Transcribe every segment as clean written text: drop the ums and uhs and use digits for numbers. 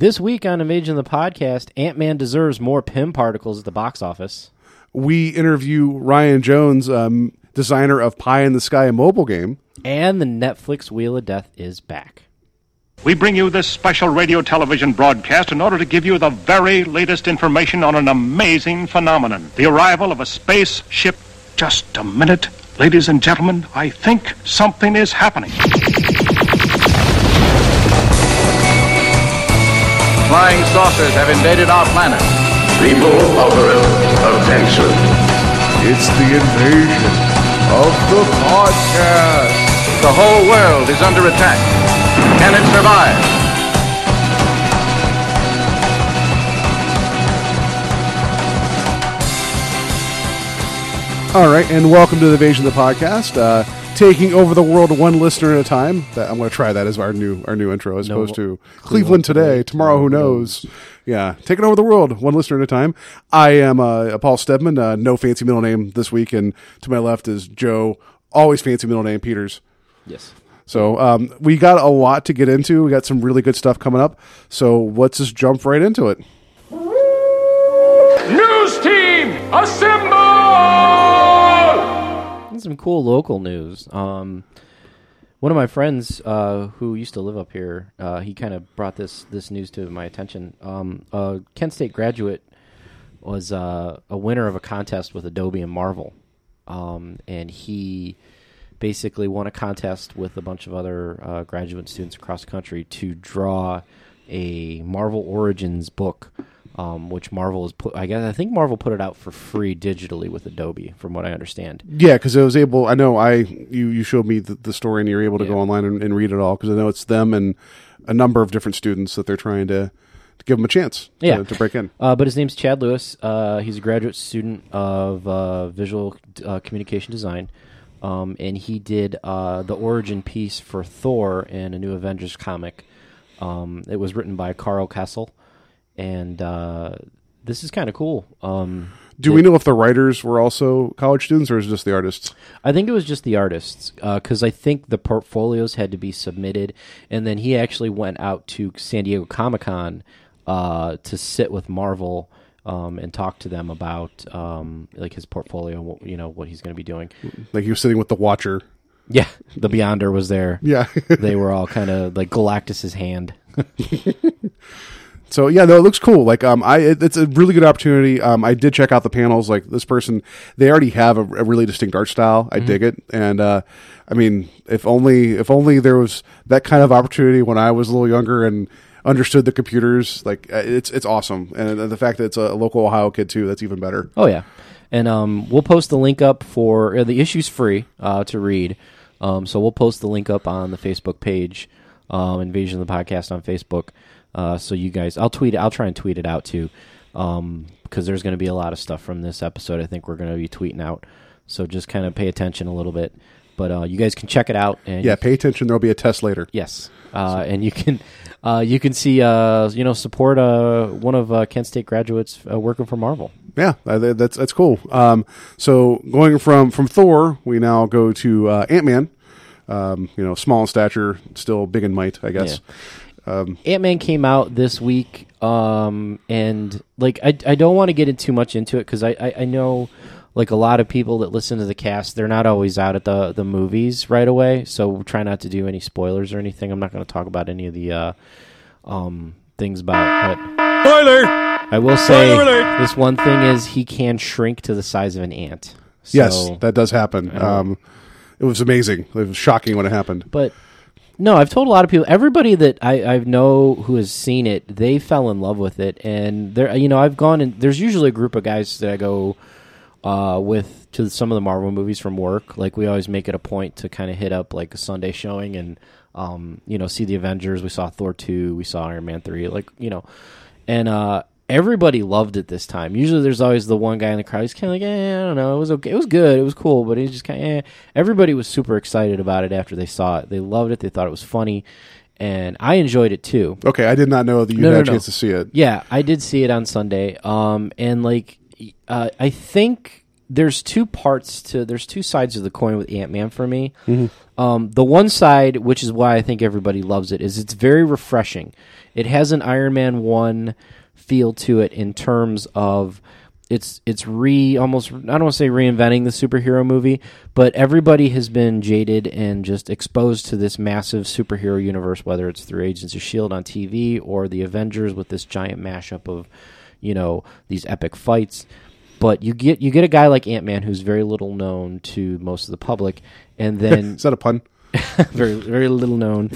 This week on Image in the Podcast, Ant-Man deserves more Pym Particles at the box office. We interview Ryan Jones, designer of Pie in the Sky, a mobile game. And the Netflix Wheel of Death is back. We bring you this special radio television broadcast in order to give you the very latest information on an amazing phenomenon, the arrival of a spaceship. Just a minute, ladies and gentlemen, I think something is happening. Flying saucers have invaded our planet. People of Earth, attention. It's the invasion of the podcast. The whole world is under attack. Can it survive? All right, and welcome to the Invasion of the Podcast, taking over the world one listener at a time. I'm going to try that as our new intro, as opposed to Cleveland today, tomorrow who knows. Yeah, taking over the world one listener at a time. I am Paul Stedman, no fancy middle name this week, and to my left is Joe, always fancy middle name, Peters. Yes. So we got a lot to get into. We got some really good stuff coming up. So let's just jump right into it. News team, assemble! Some cool local news. One of my friends who used to live up here, he kind of brought this news to my attention. A Kent State graduate was a winner of a contest with Adobe and Marvel. And he basically won a contest with a bunch of other graduate students across the country to draw a Marvel Origins book, which Marvel is I think Marvel put it out for free digitally with Adobe, from what I understand. Yeah, because it was able. I know you showed me the story, and you were able to go online and read it all, because I know it's them and a number of different students that they're trying to give them a chance to break in. But his name's Chad Lewis. He's a graduate student of visual communication design. And he did the origin piece for Thor in a new Avengers comic. It was written by Carl Kessel, and this is kind of cool. Do we know if the writers were also college students, or is it just the artists? I think it was just the artists, because I think the portfolios had to be submitted, and then he actually went out to San Diego Comic-Con to sit with Marvel and talk to them about his portfolio, what he's going to be doing. Like he was sitting with the Watcher. Yeah, the Beyonder was there. Yeah, they were all kind of like Galactus's hand. So yeah, no, it looks cool. Like it's a really good opportunity. I did check out the panels. Like this person, they already have a really distinct art style. I dig it, and I mean, if only there was that kind of opportunity when I was a little younger and understood the computers. Like it's awesome, and the fact that it's a local Ohio kid too, that's even better. Oh yeah, and we'll post the link up for the issue's free to read, so we'll post the link up on the Facebook page, Invasion of the Podcast on Facebook. So you guys, I'll try and tweet it out too, because there's going to be a lot of stuff from this episode. I think we're going to be tweeting out, so just kind of pay attention a little bit. But you guys can check it out. And pay attention. There'll be a test later. Yes, and you can see support one of Kent State graduates working for Marvel. Yeah, that's cool. So going from Thor, we now go to Ant-Man. Small in stature, still big in might, I guess. Yeah. Ant-Man came out this week, and like I don't want to get in too much into it, because I know, like a lot of people that listen to the cast, they're not always out at the movies right away, so try not to do any spoilers or anything. I'm not going to talk about any of the things about it. Spoiler! I will say this one thing is he can shrink to the size of an ant. So, yes, that does happen. It was amazing. It was shocking when it happened. But no, I've told a lot of people, everybody that I know who has seen it, they fell in love with it. And there, I've gone, and there's usually a group of guys that I go with to some of the Marvel movies from work. Like we always make it a point to kind of hit up like a Sunday showing and see the Avengers. We saw Thor 2, we saw Iron Man 3, and everybody loved it this time. Usually there's always the one guy in the crowd, he's kind of like, I don't know, it was okay, it was good, it was cool, but he's just kind of Everybody was super excited about it after they saw it. They loved it, they thought it was funny, and I enjoyed it too. Okay, I did not know that you had a chance to see it. Yeah, I did see it on Sunday, and I think there's two sides of the coin with Ant-Man for me. Mm-hmm. The one side, which is why I think everybody loves it, is it's very refreshing. It has an Iron Man 1 feel to it in terms of it's almost I don't want to say reinventing the superhero movie, but everybody has been jaded and just exposed to this massive superhero universe, whether it's through Agents of S.H.I.E.L.D. on TV or the Avengers with this giant mashup of, you know, these epic fights. But you get a guy like Ant-Man who's very little known to most of the public, and then is that a pun? Very little known.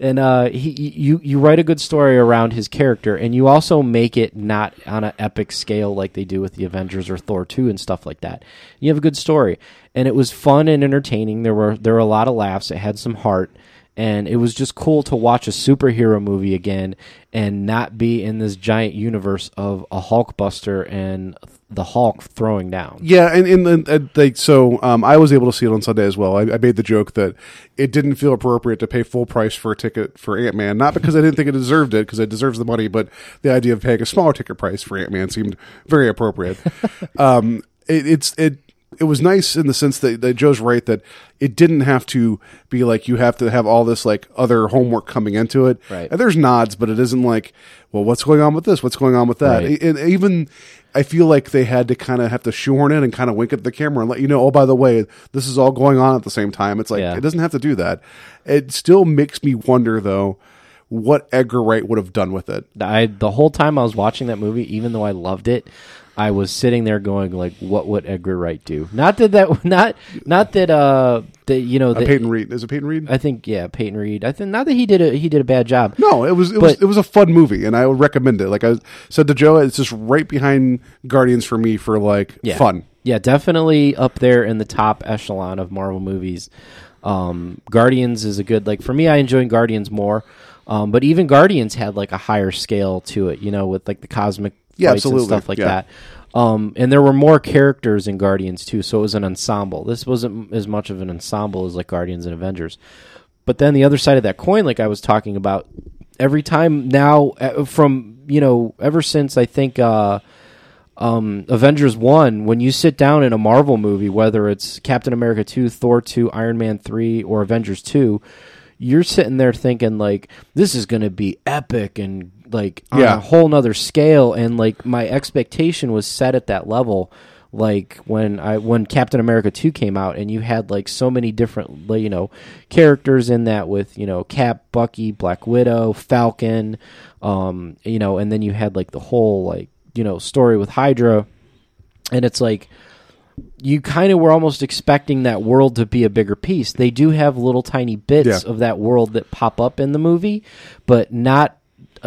And you write a good story around his character, and you also make it not on an epic scale like they do with the Avengers or Thor 2 and stuff like that. You have a good story, and it was fun and entertaining. There were a lot of laughs. It had some heart. And it was just cool to watch a superhero movie again and not be in this giant universe of a Hulkbuster and the Hulk throwing down. Yeah, and I was able to see it on Sunday as well. I made the joke that it didn't feel appropriate to pay full price for a ticket for Ant-Man, not because I didn't think it deserved it, because it deserves the money, but the idea of paying a smaller ticket price for Ant-Man seemed very appropriate. It was nice in the sense that Joe's right that it didn't have to be like you have to have all this like other homework coming into it. Right. And there's nods, but it isn't like, well, what's going on with this? What's going on with that? Right. And even I feel like they had to kind of have to shoehorn in and kind of wink at the camera and let you know, oh, by the way, this is all going on at the same time. It's like it doesn't have to do that. It still makes me wonder, though, what Edgar Wright would have done with it. The whole time I was watching that movie, even though I loved it, I was sitting there going, like, what would Edgar Wright do? Peyton Reed. Is it Peyton Reed? I think, yeah, Peyton Reed. I think not that he did a bad job. No, it was a fun movie, and I would recommend it. Like I said to Joe, it's just right behind Guardians for me for like fun. Yeah, definitely up there in the top echelon of Marvel movies. Guardians is a good, like, for me, I enjoy Guardians more. But even Guardians had like a higher scale to it, you know, with like the cosmic fights and stuff like that. And there were more characters in Guardians too, so it was an ensemble. This wasn't as much of an ensemble as like Guardians and Avengers. But then the other side of that coin, like I was talking about, every time now from, you know, ever since I think Avengers 1, when you sit down in a Marvel movie, whether it's Captain America 2, Thor 2, Iron Man 3, or Avengers 2, you're sitting there thinking, like, this is going to be epic and, like, on a whole nother scale. And, like, my expectation was set at that level, like, when Captain America 2 came out and you had, like, so many different, you know, characters in that with, you know, Cap, Bucky, Black Widow, Falcon, you know, and then you had, like, the whole, like, you know, story with Hydra. And it's like, you kind of were almost expecting that world to be a bigger piece. They do have little tiny bits of that world that pop up in the movie, but not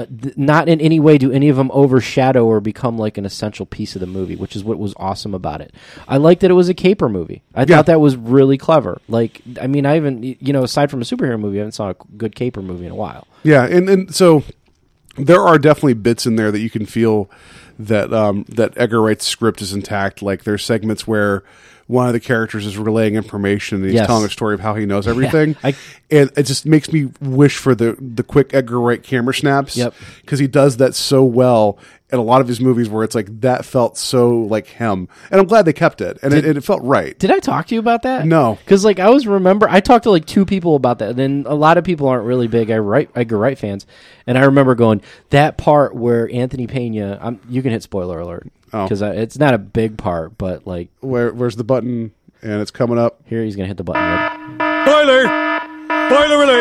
in any way do any of them overshadow or become like an essential piece of the movie, which is what was awesome about it. I liked that it was a caper movie. I thought that was really clever. Like, I mean, I haven't, you know, aside from a superhero movie, I haven't saw a good caper movie in a while. Yeah, and so there are definitely bits in there that you can feel that Edgar Wright's script is intact. Like, there's segments where one of the characters is relaying information and he's telling a story of how he knows everything. And it just makes me wish for the quick Edgar Wright camera snaps, because he does that so well in a lot of his movies where it's like that felt so like him. And I'm glad they kept it, and it felt right. Did I talk to you about that? No. Because like I talked to like two people about that, and then a lot of people aren't really big Edgar Wright fans, and I remember going, that part where Anthony Pena, you can hit spoiler alert, because it's not a big part, but like... Where's the button? And it's coming up. Here, he's going to hit the button. Right? Spoiler alert!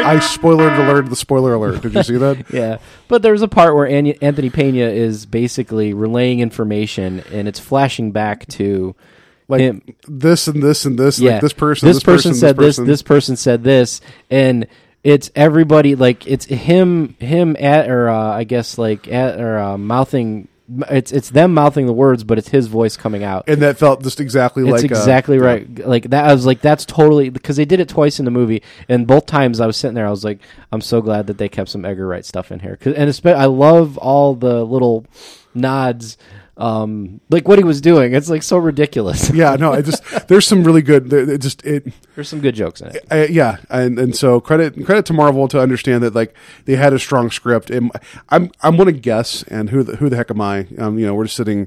I spoiler-alerted the spoiler alert. Did you see that? Yeah. But there's a part where Anthony Pena is basically relaying information, and it's flashing back to... like him. This and this and this. Yeah. Like this person said this. This person said this. And... it's everybody, like, it's him at, or I guess, like, at, or mouthing, it's them mouthing the words, but it's his voice coming out. And that felt just exactly right. Yeah. Like, that, I was like, that's totally, because they did it twice in the movie, and both times I was sitting there, I was like, I'm so glad that they kept some Edgar Wright stuff in here. And especially, I love all the little nods. Like what he was doing, it's like so ridiculous. Yeah, no, I just there's some really good. There's some good jokes in it. And so credit to Marvel to understand that like they had a strong script. And I'm gonna guess, and who the heck am I? You know, we're just sitting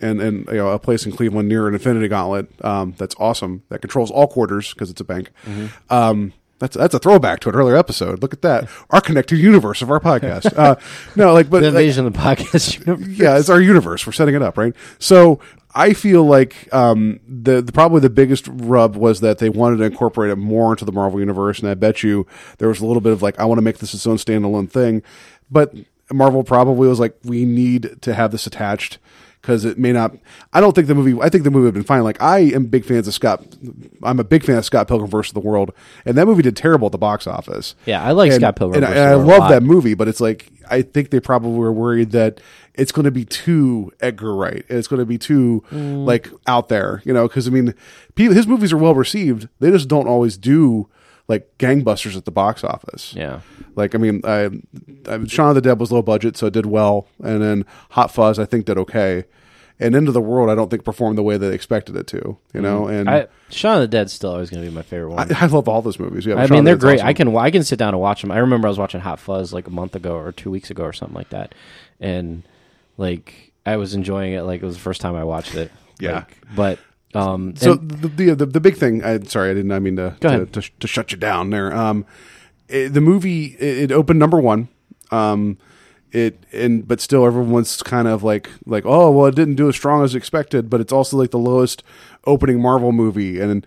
and you know, a place in Cleveland near an Infinity Gauntlet that's awesome, that controls all quarters because it's a bank. Mm-hmm. That's a throwback to an earlier episode. Look at that. Our connected universe of our podcast. No, like, but the invasion of the podcast universe. Yeah, it's our universe. We're setting it up, right? So I feel like the probably the biggest rub was that they wanted to incorporate it more into the Marvel universe, and I bet you there was a little bit of like, I want to make this its own standalone thing. But Marvel probably was like, we need to have this attached. Because it may not. I don't think the movie. I think the movie would have been fine. Like I'm a big fan of Scott Pilgrim vs. the World, and that movie did terrible at the box office. Yeah, I like Scott Pilgrim vs. the World. And I love that movie, but it's like I think they probably were worried that it's going to be too Edgar Wright. It's going to be too like out there, you know? Because I mean, his movies are well received. They just don't always do like gangbusters at the box office. Yeah. Like, I mean, Shaun of the Dead was low budget, so it did well. And then Hot Fuzz, I think, did okay. And End of the World, I don't think performed the way that they expected it to, you know? And Shaun of the Dead's still always going to be my favorite one. I love all those movies. Yeah, I mean, they're great. Awesome. I can sit down and watch them. I remember I was watching Hot Fuzz like a month ago or 2 weeks ago or something like that. And like, I was enjoying it. Like, it was the first time I watched it. Yeah. Like, but... so the big thing, sorry, I didn't mean to shut you down there. The movie, it opened number one, but still everyone's kind of like, oh, well, it didn't do as strong as expected, but it's also like the lowest opening Marvel movie. And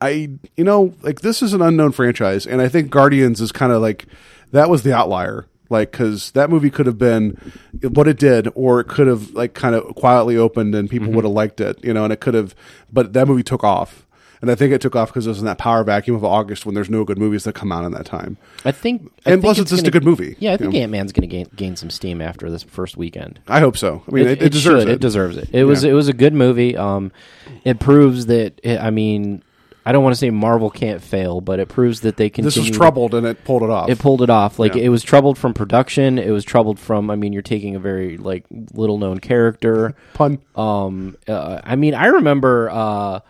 I, you know, like this is an unknown franchise. And I think Guardians is kind of like, that was the outlier. Like, because that movie could have been what it did, or it could have, like, kind of quietly opened and people would have liked it, you know, and it could have, but that movie took off. And I think it took off because it was in that power vacuum of August when there's no good movies that come out in that time. I think it's just a good movie. Yeah, I think Ant-Man's going to gain some steam after this first weekend. I hope so. I mean, it deserves it. It deserves it. It was a good movie. It proves that, I don't want to say Marvel can't fail, but it proves that they can. This was troubled, and it pulled it off. It pulled it off. Like, it was troubled from production. It was troubled from. I mean, you're taking a very like little known character. Pun. I remember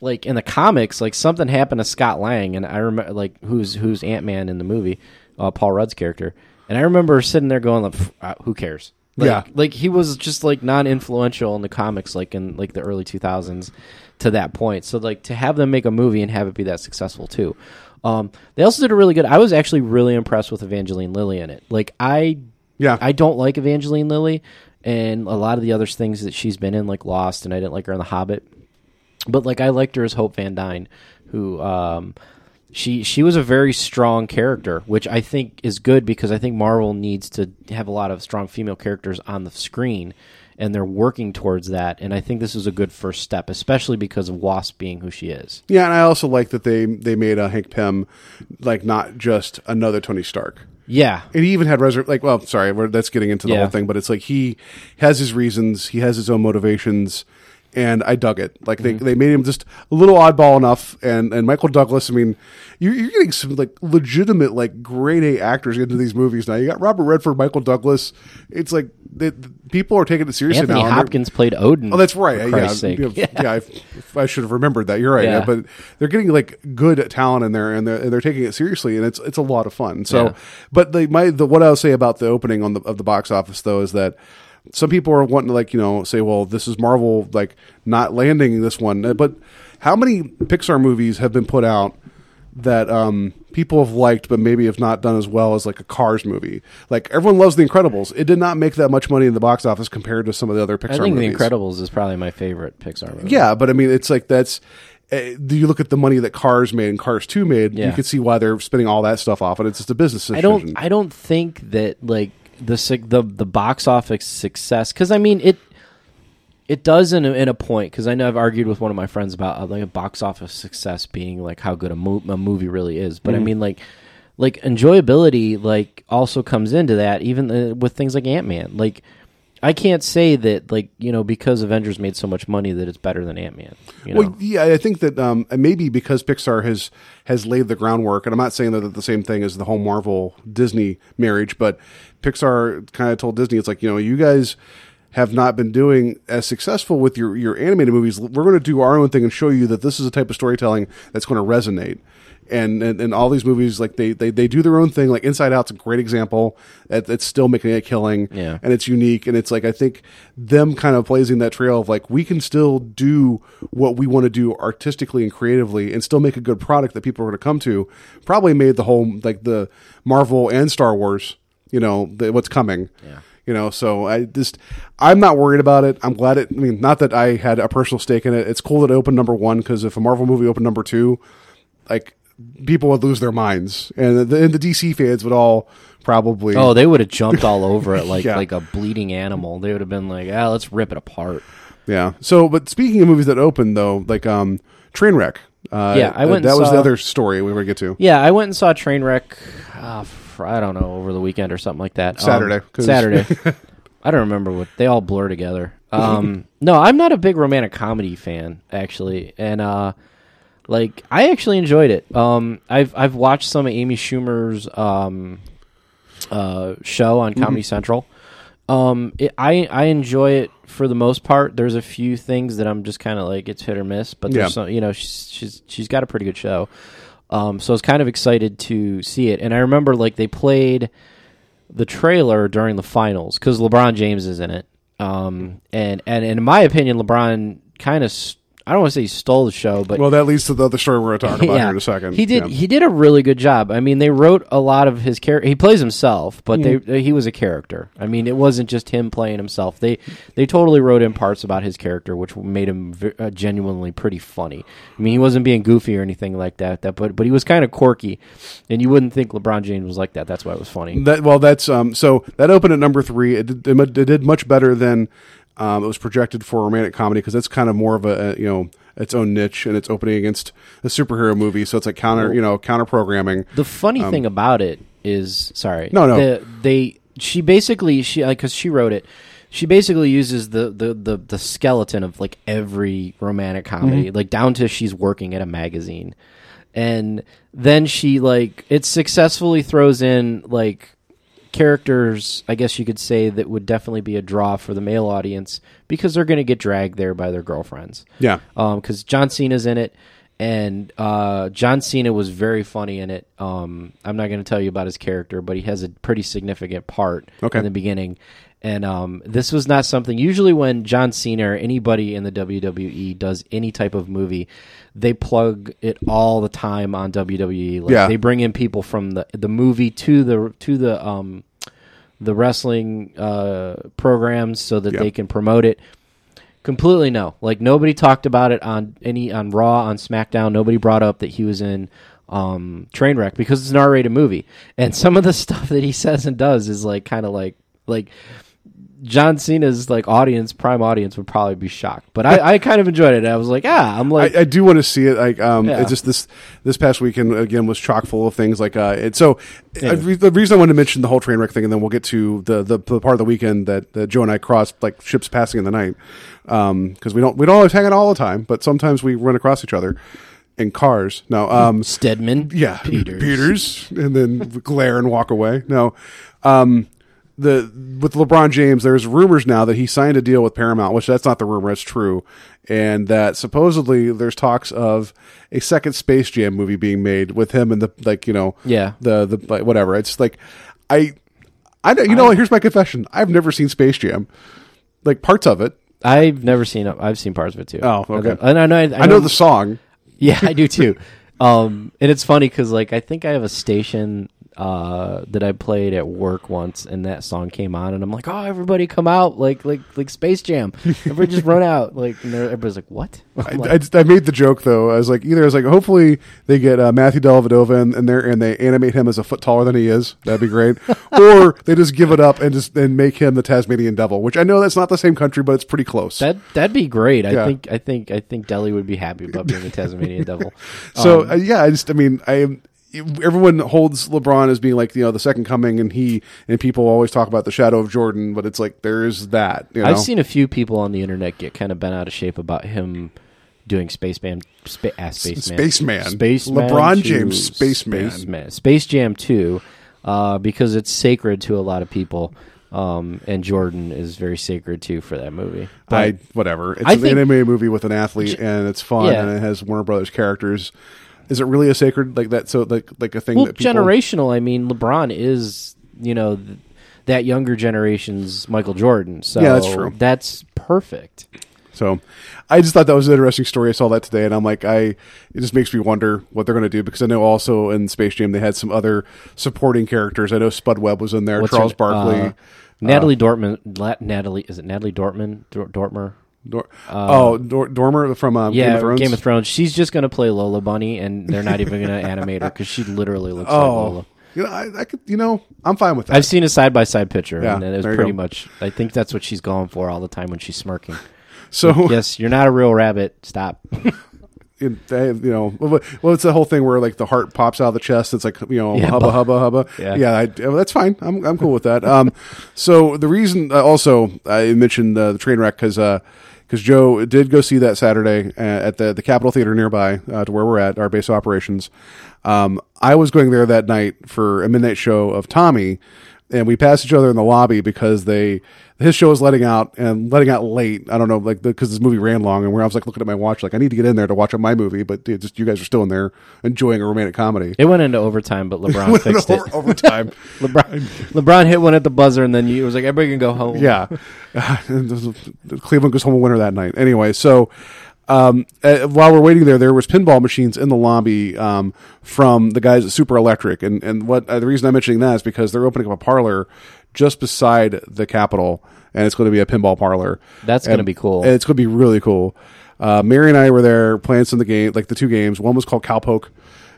like in the comics, like something happened to Scott Lang, and I remember like who's Ant-Man in the movie, Paul Rudd's character, and I remember sitting there going, like, "Who cares?" Like, yeah, like he was just like non-influential in the comics, like in like the early 2000s. To that point, so like to have them make a movie and have it be that successful too. They also did a really good. I was actually really impressed with Evangeline Lilly in it. Like I don't like Evangeline Lilly and a lot of the other things that she's been in, like Lost, and I didn't like her in The Hobbit. But like I liked her as Hope Van Dyne, who she was a very strong character, which I think is good because I think Marvel needs to have a lot of strong female characters on the screen. And they're working towards that, and I think this is a good first step, especially because of Wasp being who she is. Yeah, and I also like that they made Hank Pym like not just another Tony Stark. Yeah, and he even had that's getting into the whole thing, but it's like he has his reasons, he has his own motivations, and I dug it. Like they made him just a little oddball enough, and Michael Douglas. I mean, you're getting some like legitimate like grade A actors into these movies now. You got Robert Redford, Michael Douglas. It's like. People are taking it seriously now. Anthony Hopkins played Odin. Oh, that's right. I should have remembered that. You're right. Yeah. Yeah, but they're getting like good talent in there, and they're taking it seriously, and it's a lot of fun. So, but what I'll say about the opening of the box office though is that some people are wanting to like say, well, this is Marvel like not landing this one, but how many Pixar movies have been put out that people have liked but maybe have not done as well as like a Cars movie? Like everyone loves The Incredibles. It did not make that much money in the box office compared to some of the other Pixar movies. I think The Incredibles is probably my favorite Pixar movie. Yeah, but I mean it's like that's you look at the money that Cars made and Cars 2 made, you can see why they're spinning all that stuff off, and it's just a business decision. I don't think that like the box office success, cuz I mean it does in a point, because I know I've argued with one of my friends about like a box office success being like how good a movie really is. But I mean, like enjoyability like also comes into that, even with things like Ant-Man. Like I can't say that like because Avengers made so much money that it's better than Ant-Man. Well, yeah, I think that maybe because Pixar has laid the groundwork, and I'm not saying that the same thing as the whole Marvel Disney marriage, but Pixar kind of told Disney, it's like you guys. have not been doing as successful with your animated movies, we're going to do our own thing and show you that this is a type of storytelling that's going to resonate. And all these movies, like they do their own thing. Like Inside Out's a great example. It's still making a killing, yeah. And it's unique. And it's like, I think them kind of blazing that trail of like, we can still do what we want to do artistically and creatively, and still make a good product that people are going to come to. Probably made the whole like the Marvel and Star Wars, what's coming. Yeah. So I'm not worried about it. I'm glad it. I mean, not that I had a personal stake in it. It's cool that it opened number one, because if a Marvel movie opened number two, like, people would lose their minds, and the DC fans would all probably. Oh, they would have jumped all over it like yeah. like a bleeding animal. They would have been like, "Ah, let's rip it apart." Yeah. So, but speaking of movies that opened though, like Trainwreck. That was the other story we were going to get to. Yeah, I went and saw Trainwreck. I don't know, over the weekend or something like that. Saturday. I don't remember what they all blur together. No, I'm not a big romantic comedy fan actually, and I actually enjoyed it. I've watched some of Amy Schumer's show on Comedy Central. I enjoy it for the most part. There's a few things that I'm just kind of like, it's hit or miss, but there's some, she's got a pretty good show. So I was kind of excited to see it, and I remember like they played the trailer during the finals because LeBron James is in it. And in my opinion, LeBron kind of. I don't want to say he stole the show, but... Well, that leads to the other story we're going to talk about here in a second. He did a really good job. I mean, they wrote a lot of his character. He plays himself, but he was a character. I mean, it wasn't just him playing himself. They totally wrote in parts about his character, which made him genuinely pretty funny. I mean, he wasn't being goofy or anything like that, but he was kind of quirky, and you wouldn't think LeBron James was like that. That's why it was funny. So that opened at number 3. It did much better than... it was projected for romantic comedy, because that's kind of more of a its own niche, and it's opening against a superhero movie, so it's like counter programming. The funny thing about it is, because she wrote it, she basically uses the skeleton of like every romantic comedy, like down to she's working at a magazine, and then she like it successfully throws in like. Characters, I guess you could say, that would definitely be a draw for the male audience because they're going to get dragged there by their girlfriends. Yeah. Because John Cena's in it, and John Cena was very funny in it. I'm not going to tell you about his character, but he has a pretty significant part in the beginning. And this was not something... Usually when John Cena or anybody in the WWE does any type of movie, they plug it all the time on WWE. Like, they bring in people from the movie to the wrestling programs so that they can promote it. Completely no. Like, nobody talked about it on Raw, on SmackDown. Nobody brought up that he was in... Trainwreck, because it's an R-rated movie. And some of the stuff that he says and does is like kind of like John Cena's like prime audience would probably be shocked. But I kind of enjoyed it. I was like, I do want to see it. Like, it's just this past weekend again was chock full of things like the reason I wanted to mention the whole Trainwreck thing, and then we'll get to the part of the weekend that Joe and I crossed like ships passing in the night. Because we don't always hang out all the time, but sometimes we run across each other. And Cars. No, Stedman. Yeah. Peters. And then glare and walk away. No. With LeBron James, there's rumors now that he signed a deal with Paramount, which that's not the rumor, it's true. And that supposedly there's talks of a second Space Jam movie being made with him and the whatever. It's like here's my confession. I've never seen Space Jam. Like parts of it. I've never seen it. I've seen parts of it too. Oh, okay. I know the song. Yeah, I do too. And it's funny because like I think I have a station that I played at work once, and that song came on, and I'm like, oh, everybody come out, like Space Jam. Everybody just run out, like, and everybody's like, what? I made the joke though. I was like, hopefully they get Matthew Dellavedova and they animate him as a foot taller than he is. That'd be great. Or they just give it up and make him the Tasmanian Devil, which I know that's not the same country, but it's pretty close. That'd be great. Yeah. I think Delly would be happy about being the Tasmanian Devil. Everyone holds LeBron as being like, the second coming, and people always talk about the shadow of Jordan, but it's like, there is that. I've seen a few people on the internet get kind of bent out of shape about him doing Spaceman. LeBron James Spaceman. Space Jam 2, because it's sacred to a lot of people. And Jordan is very sacred too for that movie. But whatever. It's an anime movie with an athlete, and it's fun, and it has Warner Brothers characters. Is it really a sacred like that? So like a thing that people... generational. I mean, LeBron is, you know, that younger generation's Michael Jordan. So yeah, that's true. That's perfect. So I just thought that was an interesting story. I saw that today, and I'm like, it just makes me wonder what they're going to do, because I know also in Space Jam they had some other supporting characters. I know Spud Webb was in there, Charles Barkley, Natalie Dortman. Dormer from Game of Thrones. Game of Thrones. She's just going to play Lola Bunny, and they're not even going to animate her because she literally looks like Lola. You know, I could. You know, I'm fine with that. I've seen a side-by-side picture, and it was pretty much. I think that's what she's going for all the time when she's smirking. So yes, you're not a real rabbit. Stop. It's the whole thing where like the heart pops out of the chest. It's like, you know, hubba. That's fine. I'm cool with that. So the reason also I mentioned the Trainwreck because Joe did go see that Saturday at the Capitol Theater nearby to where we're at, our base of operations. I was going there that night for a midnight show of Tommy, and we passed each other in the lobby because his show was letting out late. I don't know, like, because this movie ran long, and where I was like looking at my watch, like I need to get in there to watch my movie, but dude, just you guys are still in there enjoying a romantic comedy. It went into overtime, but LeBron fixed it. Overtime, LeBron hit one at the buzzer, and then it was like everybody can go home. Yeah, Cleveland goes home a winner that night. Anyway, so. While we're waiting there was pinball machines in the lobby from the guys at Super Electric, and what the reason I'm mentioning that is because they're opening up a parlor just beside the Capitol, and it's going to be a pinball parlor. That's going to be cool. It's going to be really cool. Mary and I were there playing some of the game, like the two games. One was called Cowpoke,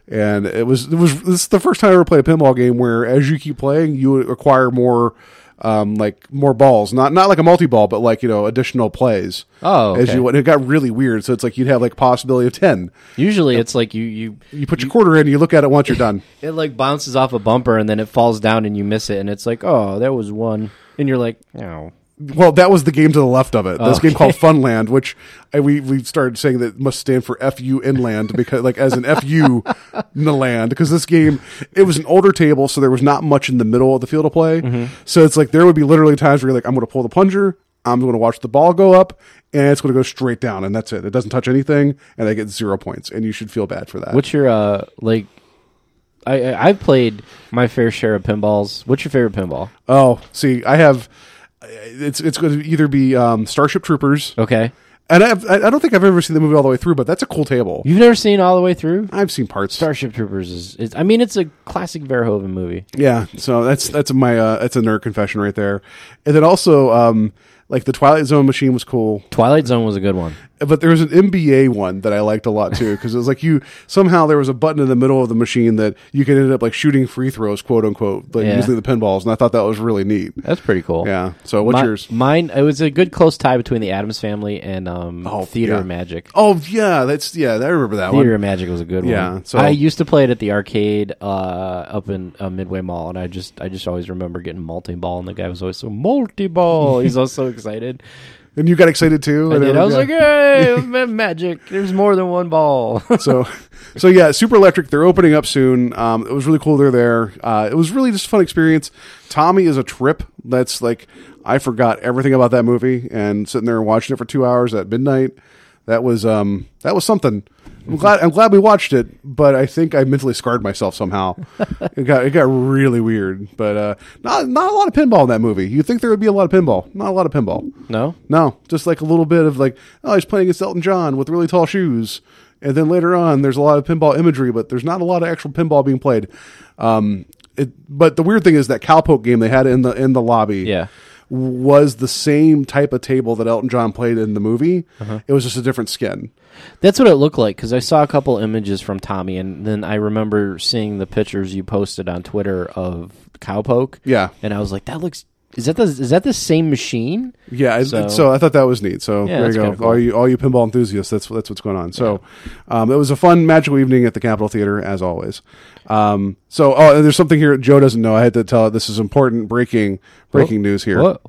and this is the first time I ever played a pinball game where as you keep playing, you acquire more. Like more balls, not like a multi-ball, but like, you know, additional plays. Oh, okay. It got really weird. So it's like you'd have like possibility of 10. Usually, it's like you put your quarter in, and you look at it once you're done. It like bounces off a bumper and then it falls down and you miss it, and it's like, oh, there was one, and you're like, oh. Well, that was the game to the left of it. This game called Funland, which we started saying that must stand for FU Inland, because like as an FU in the land, because this game, it was an older table, so there was not much in the middle of the field to play. Mm-hmm. So it's like there would be literally times where you're like, I'm going to pull the plunger, I'm going to watch the ball go up, and it's going to go straight down, and that's it. It doesn't touch anything, and I get 0 points, and you should feel bad for that. What's your like? I've played my fair share of pinballs. What's your favorite pinball? Oh, see, I have. It's going to either be Starship Troopers. Okay. And I don't think I've ever seen the movie all the way through, but that's a cool table. You've never seen all the way through? I've seen parts. Starship Troopers is it's a classic Verhoeven movie. Yeah, so that's a nerd confession right there. And then also like the Twilight Zone machine was cool. Twilight Zone was a good one. But there was an NBA one that I liked a lot too, because it was like somehow there was a button in the middle of the machine that you could end up like shooting free throws, quote unquote, like using the pinballs, and I thought that was really neat. That's pretty cool. Yeah. So what's yours? Mine, it was a good close tie between the Addams Family and Theater of Magic. Oh yeah, I remember that one. Theater of Magic was a good one. Yeah. So I used to play it at the arcade up in Midway Mall, and I just always remember getting multi-ball, and the guy was always so multi-ball. He's always so excited. And you got excited too? I was like, hey, magic. There's more than one ball. So yeah, Super Electric, they're opening up soon. It was really cool they're there. It was really just a fun experience. Tommy is a trip. That's like, I forgot everything about that movie, and sitting there and watching it for 2 hours at midnight. That was something. I'm glad we watched it, but I think I mentally scarred myself somehow. It got really weird, but not a lot of pinball in that movie. You'd think there would be a lot of pinball. Not a lot of pinball. No, just like a little bit of like, oh, he's playing against Elton John with really tall shoes, and then later on there's a lot of pinball imagery, but there's not a lot of actual pinball being played. But the weird thing is that Cowpoke game they had in the lobby. Yeah. Was the same type of table that Elton John played in the movie. Uh-huh. It was just a different skin. That's what it looked like, because I saw a couple images from Tommy, and then I remember seeing the pictures you posted on Twitter of Cowpoke. Yeah. And I was like, that looks... Is that the same machine? Yeah, so I thought that was neat. So yeah, there you go, cool. all you pinball enthusiasts. That's what's going on. So it was a fun magical evening at the Capitol Theater as always. And there's something here Joe doesn't know. I had to tell. This is important breaking news here. Whoa.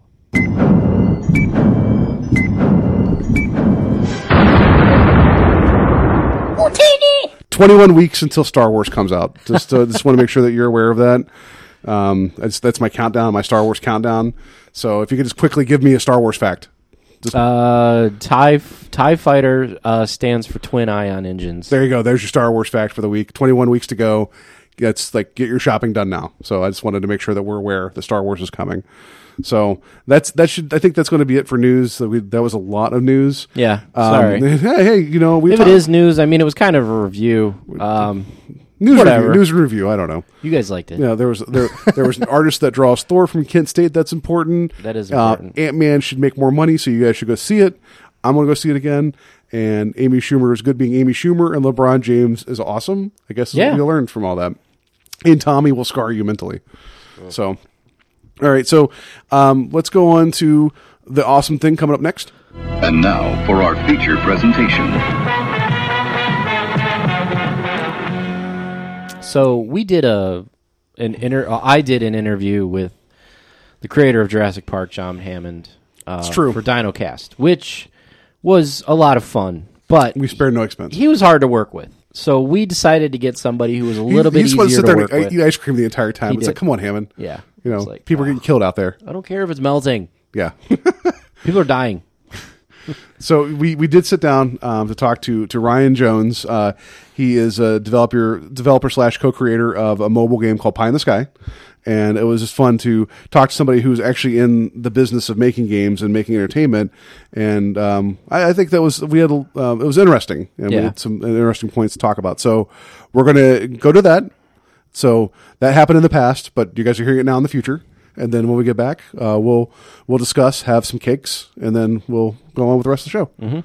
Martini! 21 weeks until Star Wars comes out. Just want to make sure that you're aware of that. That's my countdown, my Star Wars countdown. So if you could just quickly give me a Star Wars fact. TIE Fighter stands for twin ion engines. There you go. There's your Star Wars fact for the week. 21 weeks to go. It's like, get your shopping done now. So I just wanted to make sure that we're aware that Star Wars is coming. So I think that's going to be it for news. That was a lot of news. Yeah, sorry. Hey, if it is news, I mean, it was kind of a review. News review. I don't know. You guys liked it. Yeah, there was an artist that draws Thor from Kent State. That's important. That is important. Ant-Man should make more money, so you guys should go see it. I'm going to go see it again. And Amy Schumer is good being Amy Schumer, and LeBron James is awesome. I guess is what we learned from all that. And Tommy will scar you mentally. Cool. So. All right, so let's go on to the awesome thing coming up next. And now for our feature presentation. So we did an interview with the creator of Jurassic Park, John Hammond. It's true. For DinoCast, which was a lot of fun, but we spared no expense. He was hard to work with. So we decided to get somebody who was a little bit easier to work with. He ice cream the entire time. It's like, come on, Hammond. Yeah. People are getting killed out there. I don't care if it's melting. Yeah. People are dying. So we did sit down to talk to Ryan Jones. He is a developer / co-creator of a mobile game called Pie in the Sky. And it was just fun to talk to somebody who's actually in the business of making games and making entertainment. And I think that it was interesting. And we had some interesting points to talk about. So we're going to go to that. So that happened in the past, but you guys are hearing it now in the future. And then when we get back, we'll discuss, have some cakes, and then we'll go on with the rest of the show. Mm-hmm.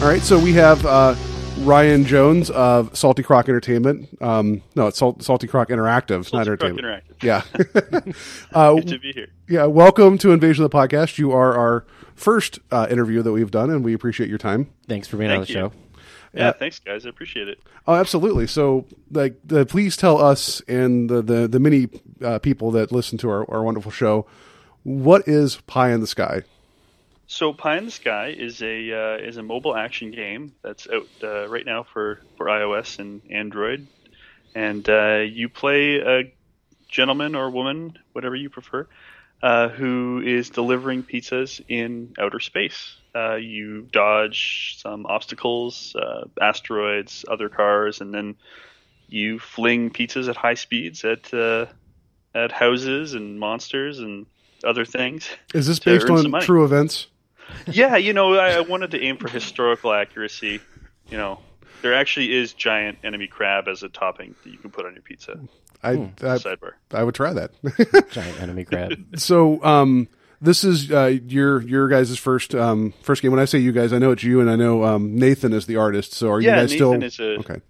All right, so we have Ryan Jones of Salty Croc Entertainment. It's Salty Croc Interactive, Salty not Entertainment. Croc Interactive. Yeah. Good to be here. Yeah, welcome to Invasion of the Podcast. You are our first interview that we've done, and we appreciate your time. Thanks for being on the show. Yeah, thanks, guys. I appreciate it. Oh, absolutely. So, please tell us and the many people that listen to our wonderful show, what is Pie in the Sky? So Pie in the Sky is a mobile action game that's out right now for iOS and Android, and you play a gentleman or woman, whatever you prefer, who is delivering pizzas in outer space. You dodge some obstacles, asteroids, other cars, and then you fling pizzas at high speeds at houses and monsters and other things. Is this based on true events? Yeah, I wanted to aim for historical accuracy. There actually is giant enemy crab as a topping that you can put on your pizza. Sidebar. I would try that. Giant enemy crab. So, this is your guys' first game. When I say you guys, I know it's you, and I know Nathan is the artist. So, are you guys Nathan still? Is okay.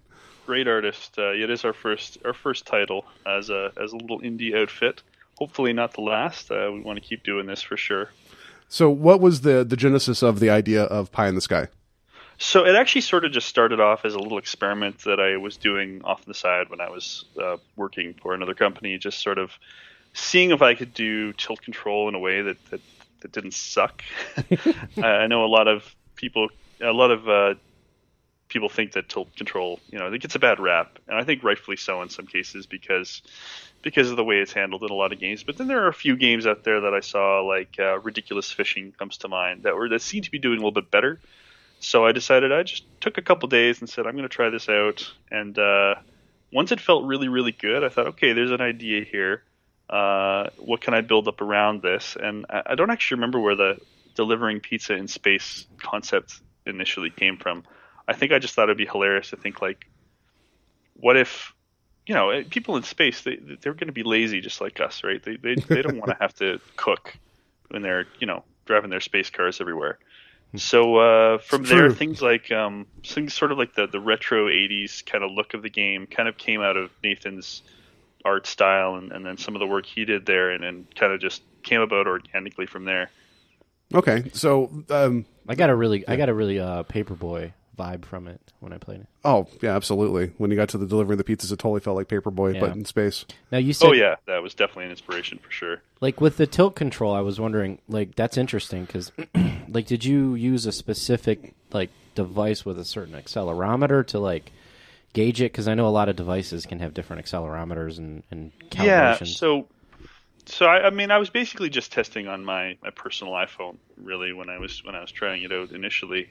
Great artist. It is our first title as a little indie outfit. Hopefully not the last. We want to keep doing this for sure. So what was the genesis of the idea of Pie in the Sky? So it actually sort of just started off as a little experiment that I was doing off the side when I was working for another company, just sort of seeing if I could do tilt control in a way that didn't suck. I know a lot of people think that tilt control, it gets a bad rap, and I think rightfully so in some cases because of the way it's handled in a lot of games. But then there are a few games out there that I saw, like Ridiculous Fishing comes to mind, that seemed to be doing a little bit better. So I decided I just took a couple days and said, I'm going to try this out. And once it felt really, really good, I thought, okay, there's an idea here. What can I build up around this? And I don't actually remember where the delivering pizza in space concept initially came from. I think I just thought it'd be hilarious to think, like, what if... people in space, they're going to be lazy just like us, right? They don't want to have to cook when they're, driving their space cars everywhere. So from there, things sort of like the retro 80s kind of look of the game kind of came out of Nathan's art style and then some of the work he did there and kind of just came about organically from there. Okay, so I got a really Paperboy vibe from it when I played it. Oh yeah, absolutely. When you got to the delivering the pizzas, it totally felt like Paperboy, but in space. Now you said, oh yeah, that was definitely an inspiration for sure. Like with the tilt control, I was wondering, like that's interesting because, like, did you use a specific like device with a certain accelerometer to like gauge it? Because I know a lot of devices can have different accelerometers and calibrations. Yeah, So I mean, I was basically just testing on my personal iPhone, really, when I was trying it out initially,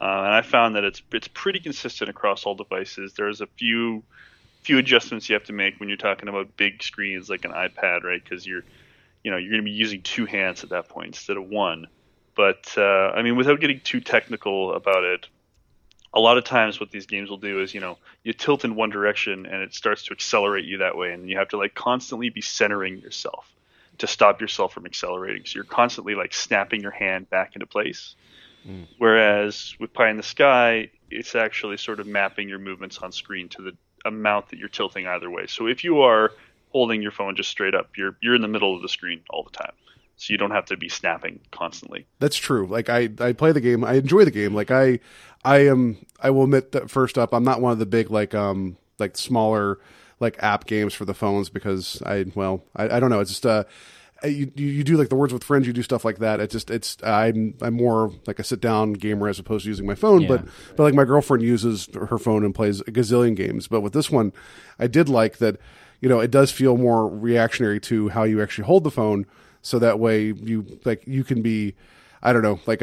and I found that it's pretty consistent across all devices. There's a few adjustments you have to make when you're talking about big screens like an iPad, right? Because you're going to be using two hands at that point instead of one. But I mean, without getting too technical about it, a lot of times what these games will do is, you tilt in one direction and it starts to accelerate you that way, and you have to like constantly be centering yourself to stop yourself from accelerating. So you're constantly like snapping your hand back into place. Mm. Whereas with Pie in the Sky, it's actually sort of mapping your movements on screen to the amount that you're tilting either way. So if you are holding your phone just straight up, you're in the middle of the screen all the time. So you don't have to be snapping constantly. That's true. Like I play the game. I enjoy the game. Like I will admit that first up, I'm not one of the big, like smaller, like app games for the phones because I don't know. It's just, you do like the Words with Friends, you do stuff like that. It just, I'm more like a sit down gamer as opposed to using my phone, but like my girlfriend uses her phone and plays a gazillion games. But with this one, I did like that, it does feel more reactionary to how you actually hold the phone. So that way you can be, I don't know, like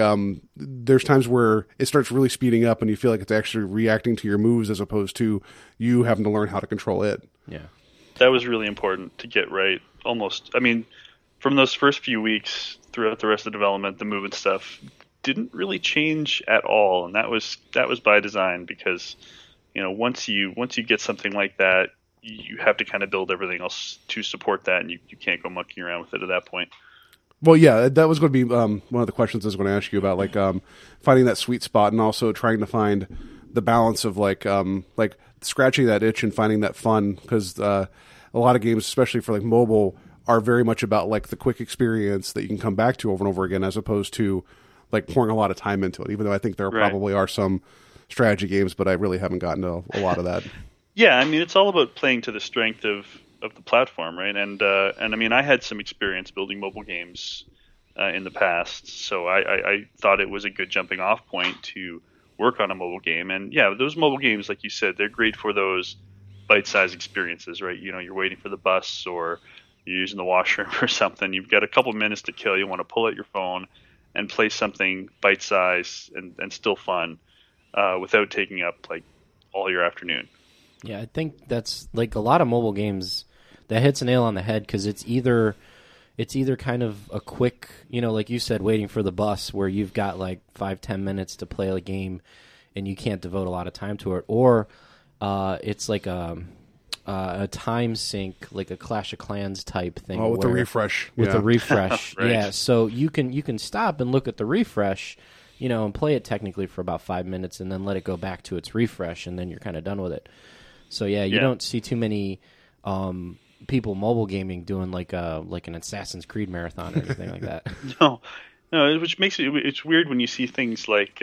there's times where it starts really speeding up and you feel like it's actually reacting to your moves as opposed to you having to learn how to control it. Yeah. That was really important to get right. Almost, I mean, from those first few weeks throughout the rest of the development, the movement stuff didn't really change at all. And that was by design because, once you get something like that, you have to kind of build everything else to support that, and you can't go monkeying around with it at that point. Well, yeah, that was going to be one of the questions I was going to ask you about, like finding that sweet spot and also trying to find the balance of like scratching that itch and finding that fun because a lot of games, especially for like mobile, are very much about like the quick experience that you can come back to over and over again as opposed to like pouring a lot of time into it, even though I think there probably are some strategy games, but I really haven't gotten to a lot of that. Yeah, I mean, it's all about playing to the strength of the platform, right? And I mean, I had some experience building mobile games in the past, so I thought it was a good jumping off point to work on a mobile game. And yeah, those mobile games, like you said, they're great for those bite-sized experiences, right? You're waiting for the bus or you're using the washroom or something. You've got a couple minutes to kill. You want to pull out your phone and play something bite-sized and still fun without taking up like all your afternoon. Yeah, I think that's like a lot of mobile games that hits a nail on the head because it's either kind of a quick, like you said, waiting for the bus where you've got like 5-10 minutes to play a game and you can't devote a lot of time to it, or it's like a time sink, like a Clash of Clans type thing. Oh, with a refresh. With a refresh, right. Yeah. So you can stop and look at the refresh, and play it technically for about 5 minutes and then let it go back to its refresh and then you're kind of done with it. So you don't see too many people mobile gaming doing like an Assassin's Creed marathon or anything like that. No, which makes it's weird when you see things like.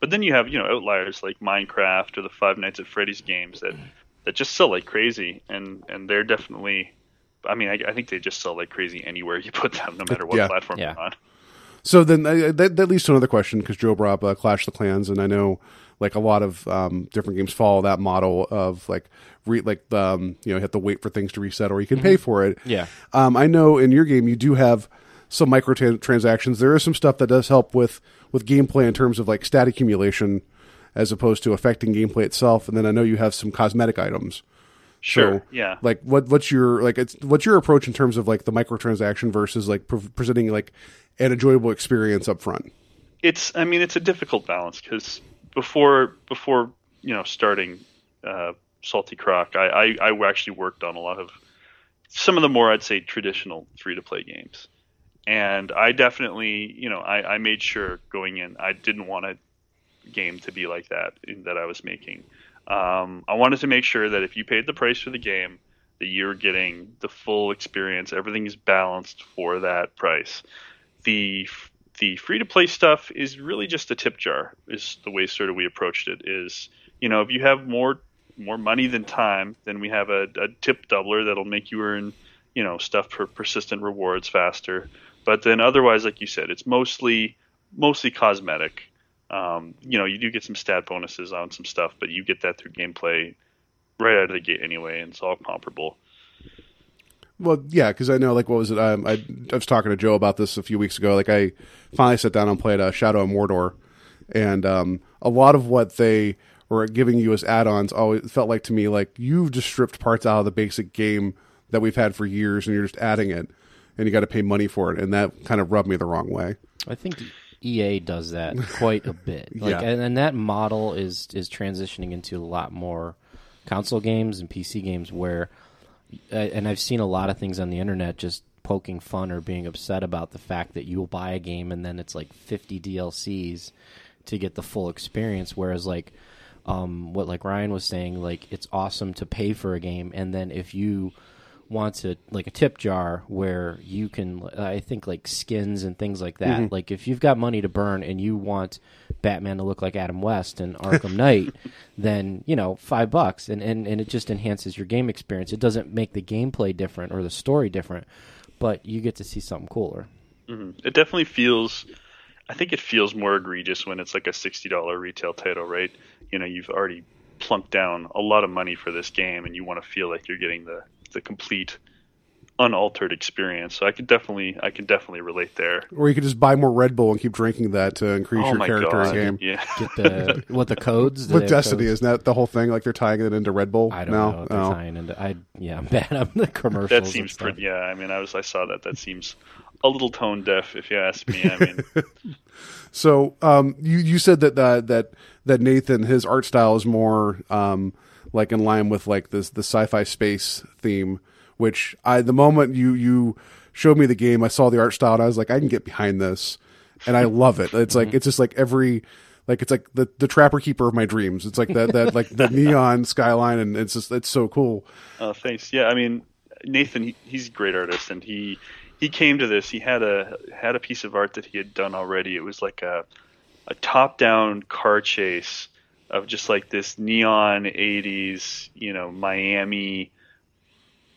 But then you have outliers like Minecraft or the Five Nights at Freddy's games that just sell like crazy, and they're definitely. I mean, I think they just sell like crazy anywhere you put them, no matter what platform you're on. So then that leads to another question because Joe brought up Clash of the Clans, and I know like a lot of different games follow that model of you have to wait for things to reset or you can pay for it. Yeah. I know in your game you do have some microtransactions. There is some stuff that does help with gameplay in terms of like stat accumulation as opposed to affecting gameplay itself. And then I know you have some cosmetic items. Sure. So, yeah. Like, what's your approach in terms of like the microtransaction versus like presenting like an enjoyable experience up front? It's a difficult balance because before starting Salty Croc, I actually worked on a lot of some of the more I'd say traditional free-to-play games, and I definitely I made sure going in I didn't want a game to be like that I was making. I wanted to make sure that if you paid the price for the game, that you're getting the full experience. Everything is balanced for that price. The the free-to-play stuff is really just a tip jar, is the way sort of we approached it. Is, you know, if you have more money than time, then we have a tip doubler that'll make you earn, you know, stuff for persistent rewards faster. But then otherwise, like you said, it's mostly cosmetic. You know, you do get some stat bonuses on some stuff, but you get that through gameplay right out of the gate anyway, and it's all comparable. Well, yeah, because I know, like, what was it? I was talking to Joe about this a few weeks ago. Like, I finally sat down and played Shadow of Mordor, and a lot of what they were giving you as add-ons always felt like to me like you've just stripped parts out of the basic game that we've had for years, and you're just adding it, and you got to pay money for it, and that kind of rubbed me the wrong way. I think EA does that quite a bit, like, yeah. And that model is transitioning into a lot more console games and PC games where. And I've seen a lot of things on the internet just poking fun or being upset about the fact that you'll buy a game and then it's like 50 DLCs to get the full experience. Whereas like what like Ryan was saying, like it's awesome to pay for a game. And then if you want to like a tip jar where you can, I think like skins and things like that. Mm-hmm. Like if you've got money to burn and you want Batman to look like Adam West and Arkham Knight, then, you know, $5 and it just enhances your game experience. It doesn't make the gameplay different or the story different, but you get to see something cooler. Mm-hmm. It definitely feels, I think it feels more egregious when it's like a $60 retail title, right? You know, you've already plunked down a lot of money for this game and you want to feel like you're getting the complete unaltered experience. So I could definitely relate there. Or you could just buy more Red Bull and keep drinking that to increase your character in the game. Yeah. Get the what the codes with Destiny, isn't that the whole thing? Like they're tying it into Red Bull. I don't know if they're tying into. I'm bad on the commercials. That seems pretty. Yeah, I mean, I saw that. That seems a little tone deaf, if you ask me. I mean, so you said that Nathan, his art style is more like in line with like this the sci-fi space theme. Which the moment you showed me the game, I saw the art style and I was like, I can get behind this, and I love it. It's like it's just like it's like the trapper keeper of my dreams. It's like that like the neon skyline, and it's so cool. Oh, thanks. Yeah, I mean Nathan, he's a great artist, and he came to this. He had a piece of art that he had done already. It was like a top down car chase of just like this neon 80s, you know, Miami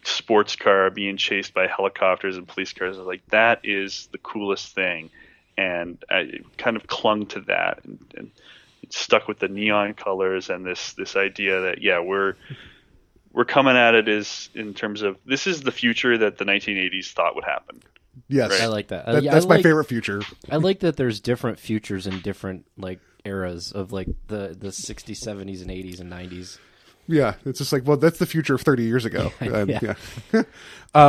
sports car being chased by helicopters and police cars. I was like, that is the coolest thing, and I kind of clung to that and stuck with the neon colors and this idea that we're coming at it is in terms of this is the future that the 1980s thought would happen. Yes, right? I like that. That's my favorite future. I like that there's different futures and different like eras of like the 60s, 70s, and 80s and 90s. Yeah, it's just like, well, that's the future of 30 years ago. I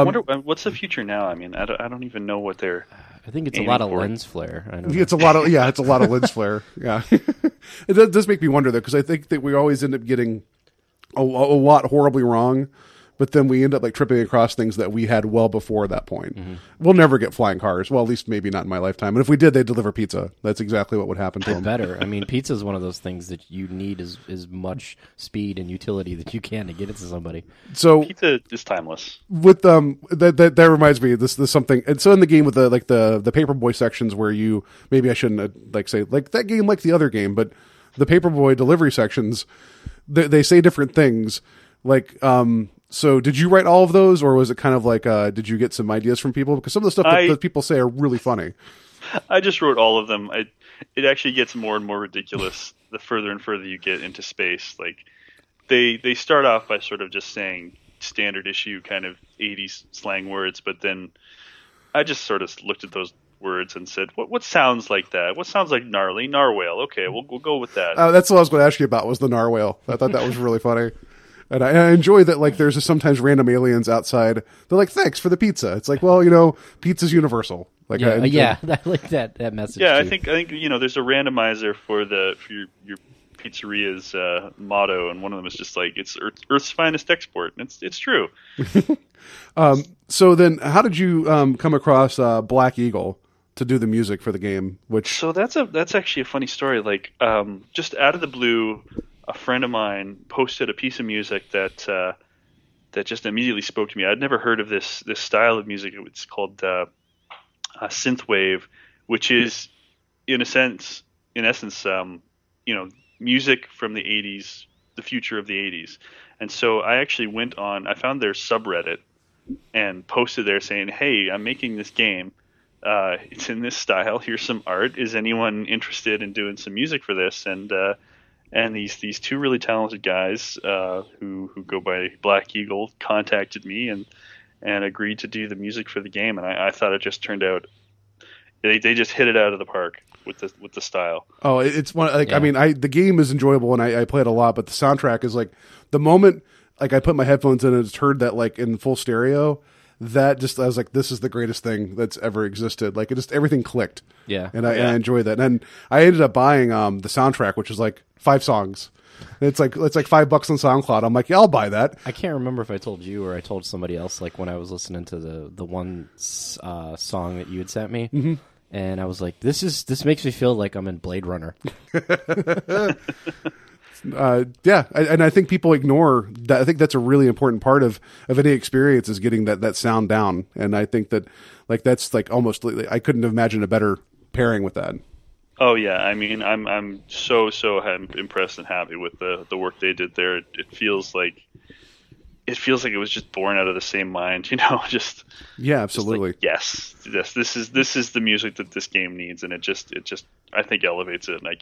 wonder, what's the future now? I mean, I don't even know what they're. I think it's a lot of lens flare. It's a lot of lens flare. Yeah, it does make me wonder though, because I think that we always end up getting a lot horribly wrong, but then we end up like tripping across things that we had well before that point. Mm-hmm. We'll never get flying cars. Well, at least maybe not in my lifetime. And if we did, they'd deliver pizza. That's exactly what would happen to them. Better. I mean, pizza is one of those things that you need as much speed and utility that you can to get it to somebody. So pizza is timeless. With that reminds me of this something. And so in the game with the like the Paperboy sections where you maybe I shouldn't like say like that game like the other game, but the Paperboy delivery sections they say different things like. So did you write all of those, or was it kind of like did you get some ideas from people? Because some of the stuff that people say are really funny. I just wrote all of them. It actually gets more and more ridiculous the further and further you get into space. Like they start off by sort of just saying standard issue kind of 80s slang words, but then I just sort of looked at those words and said, what sounds like that? What sounds like gnarly? Narwhale. Okay, we'll go with that. That's what I was going to ask you about was the narwhale. I thought that was really funny. And I enjoy that, like, there's sometimes random aliens outside. They're like, thanks for the pizza. It's like, well, you know, pizza's universal. Like, I like that message. Yeah, too. I think you know, there's a randomizer for your pizzeria's motto, and one of them is just like, it's Earth's finest export, and it's true. So then, how did you come across Black Eagle to do the music for the game? So that's actually a funny story. Like, just out of the blue. A friend of mine posted a piece of music that just immediately spoke to me. I'd never heard of this style of music. It's called synthwave, which is, in essence, music from the 80s, the future of the 80s. And so I actually I found their subreddit and posted there saying, hey, I'm making this game. It's in this style. Here's some art. Is anyone interested in doing some music for this? And these two really talented guys who go by Black Eagle contacted me and agreed to do the music for the game. And I thought it just turned out they just hit it out of the park with the style. Oh, it's one like, yeah. I mean, the game is enjoyable and I play it a lot, but the soundtrack is like the moment like I put my headphones in and just heard that like in full stereo. That just, I was like, this is the greatest thing that's ever existed. Like, it just, everything clicked. Yeah. And I enjoyed that. And I ended up buying the soundtrack, which is like 5 songs. And it's like $5 on SoundCloud. I'm like, yeah, I'll buy that. I can't remember if I told you or I told somebody else, like, when I was listening to the one song that you had sent me. Mm-hmm. And I was like, this makes me feel like I'm in Blade Runner. Yeah, and I think people ignore that. I think that's a really important part of any experience is getting that sound down. And I think that like that's like almost I couldn't imagine a better pairing with that. Oh yeah, I mean I'm so impressed and happy with the work they did there. It feels like it was just born out of the same mind, Just yeah, absolutely. Just like, yes, this is the music that this game needs, and it just I think elevates it. And I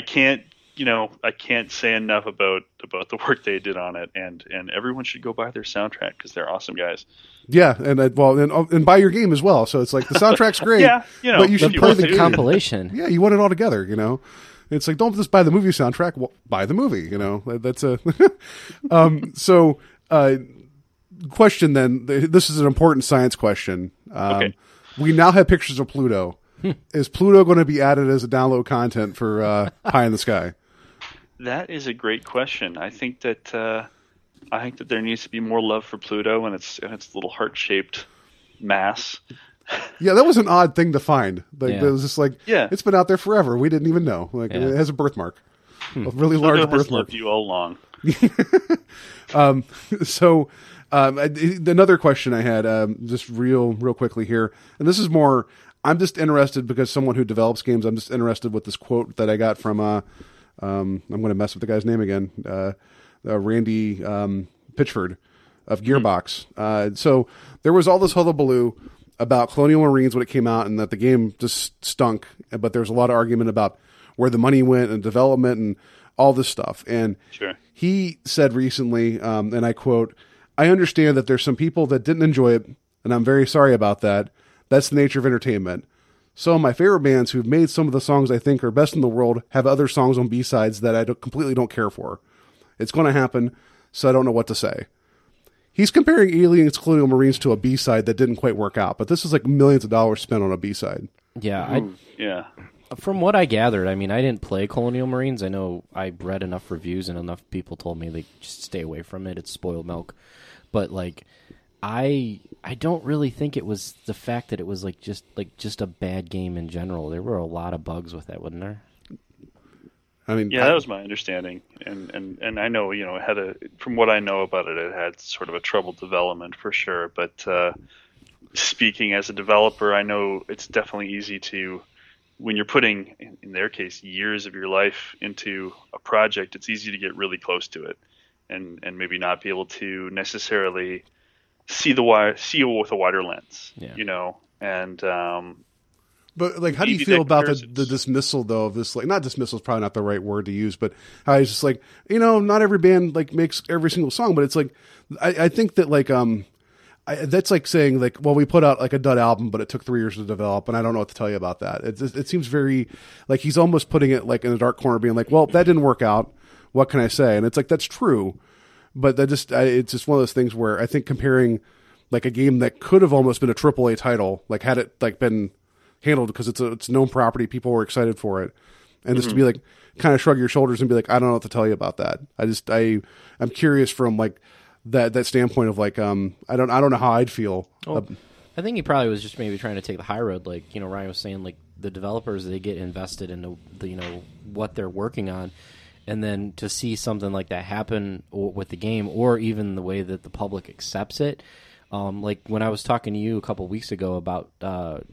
can't say enough about the work they did on it, and everyone should go buy their soundtrack because they're awesome guys. Yeah, and buy your game as well. So it's like the soundtrack's great, yeah, but you should play the compilation. Yeah, you want it all together, It's like don't just buy the movie soundtrack, well, buy the movie, That's a question then. This is an important science question. Okay. We now have pictures of Pluto. Is Pluto going to be added as a download content for Pie in the Sky? That is a great question. I think that there needs to be more love for Pluto and its little heart-shaped mass. Yeah, that was an odd thing to find. It was just like, it's been out there forever. We didn't even know. It has a birthmark, a really large birthmark. Pluto has loved you all along. Another question I had, just real quickly here, and this is more. I'm just interested because someone who develops games, I'm just interested with this quote that I got from, I'm going to mess with the guy's name again, Randy Pitchford of Gearbox. Mm-hmm. So there was all this hullabaloo about Colonial Marines when it came out and that the game just stunk, but there's a lot of argument about where the money went and development and all this stuff. And He said recently, and I quote, "I understand that there's some people that didn't enjoy it, and I'm very sorry about that. That's the nature of entertainment. Some of my favorite bands who've made some of the songs I think are best in the world have other songs on B-sides that I completely don't care for. It's going to happen, so I don't know what to say." He's comparing Aliens Colonial Marines to a B-side that didn't quite work out, but this is like millions of dollars spent on a B-side. Yeah. From what I gathered, I mean, I didn't play Colonial Marines. I know I read enough reviews and enough people told me, like, just stay away from it. It's spoiled milk. But, like... I don't really think it was the fact that it was just a bad game in general. There were a lot of bugs with that, wasn't there? I mean, yeah, that was my understanding, and I know it had from what I know about it, it had sort of a troubled development for sure. But speaking as a developer, I know it's definitely easy to when you're putting in their case years of your life into a project, it's easy to get really close to it, and maybe not be able to necessarily. See it with a wider lens, and but like, how do you feel about the dismissal though of this? Like, not dismissal is probably not the right word to use, but how it's just like not every band like makes every single song, but it's like I think that like that's like saying like, well, we put out like a dud album, but it took 3 years to develop, and I don't know what to tell you about that. It seems very like he's almost putting it like in a dark corner, being like, well, that didn't work out. What can I say? And it's like that's true. But that it's just one of those things where I think comparing like a game that could have almost been a AAA title, like had it like been handled because it's known property, people were excited for it. And just to be like, kind of shrug your shoulders and be like, I don't know what to tell you about that. I'm curious from like that standpoint of like, I don't know how I'd feel. Well, I think he probably was just maybe trying to take the high road. Like, Ryan was saying, like the developers, they get invested in the what they're working on. And then to see something like that happen with the game or even the way that the public accepts it, Like when I was talking to you a couple weeks ago about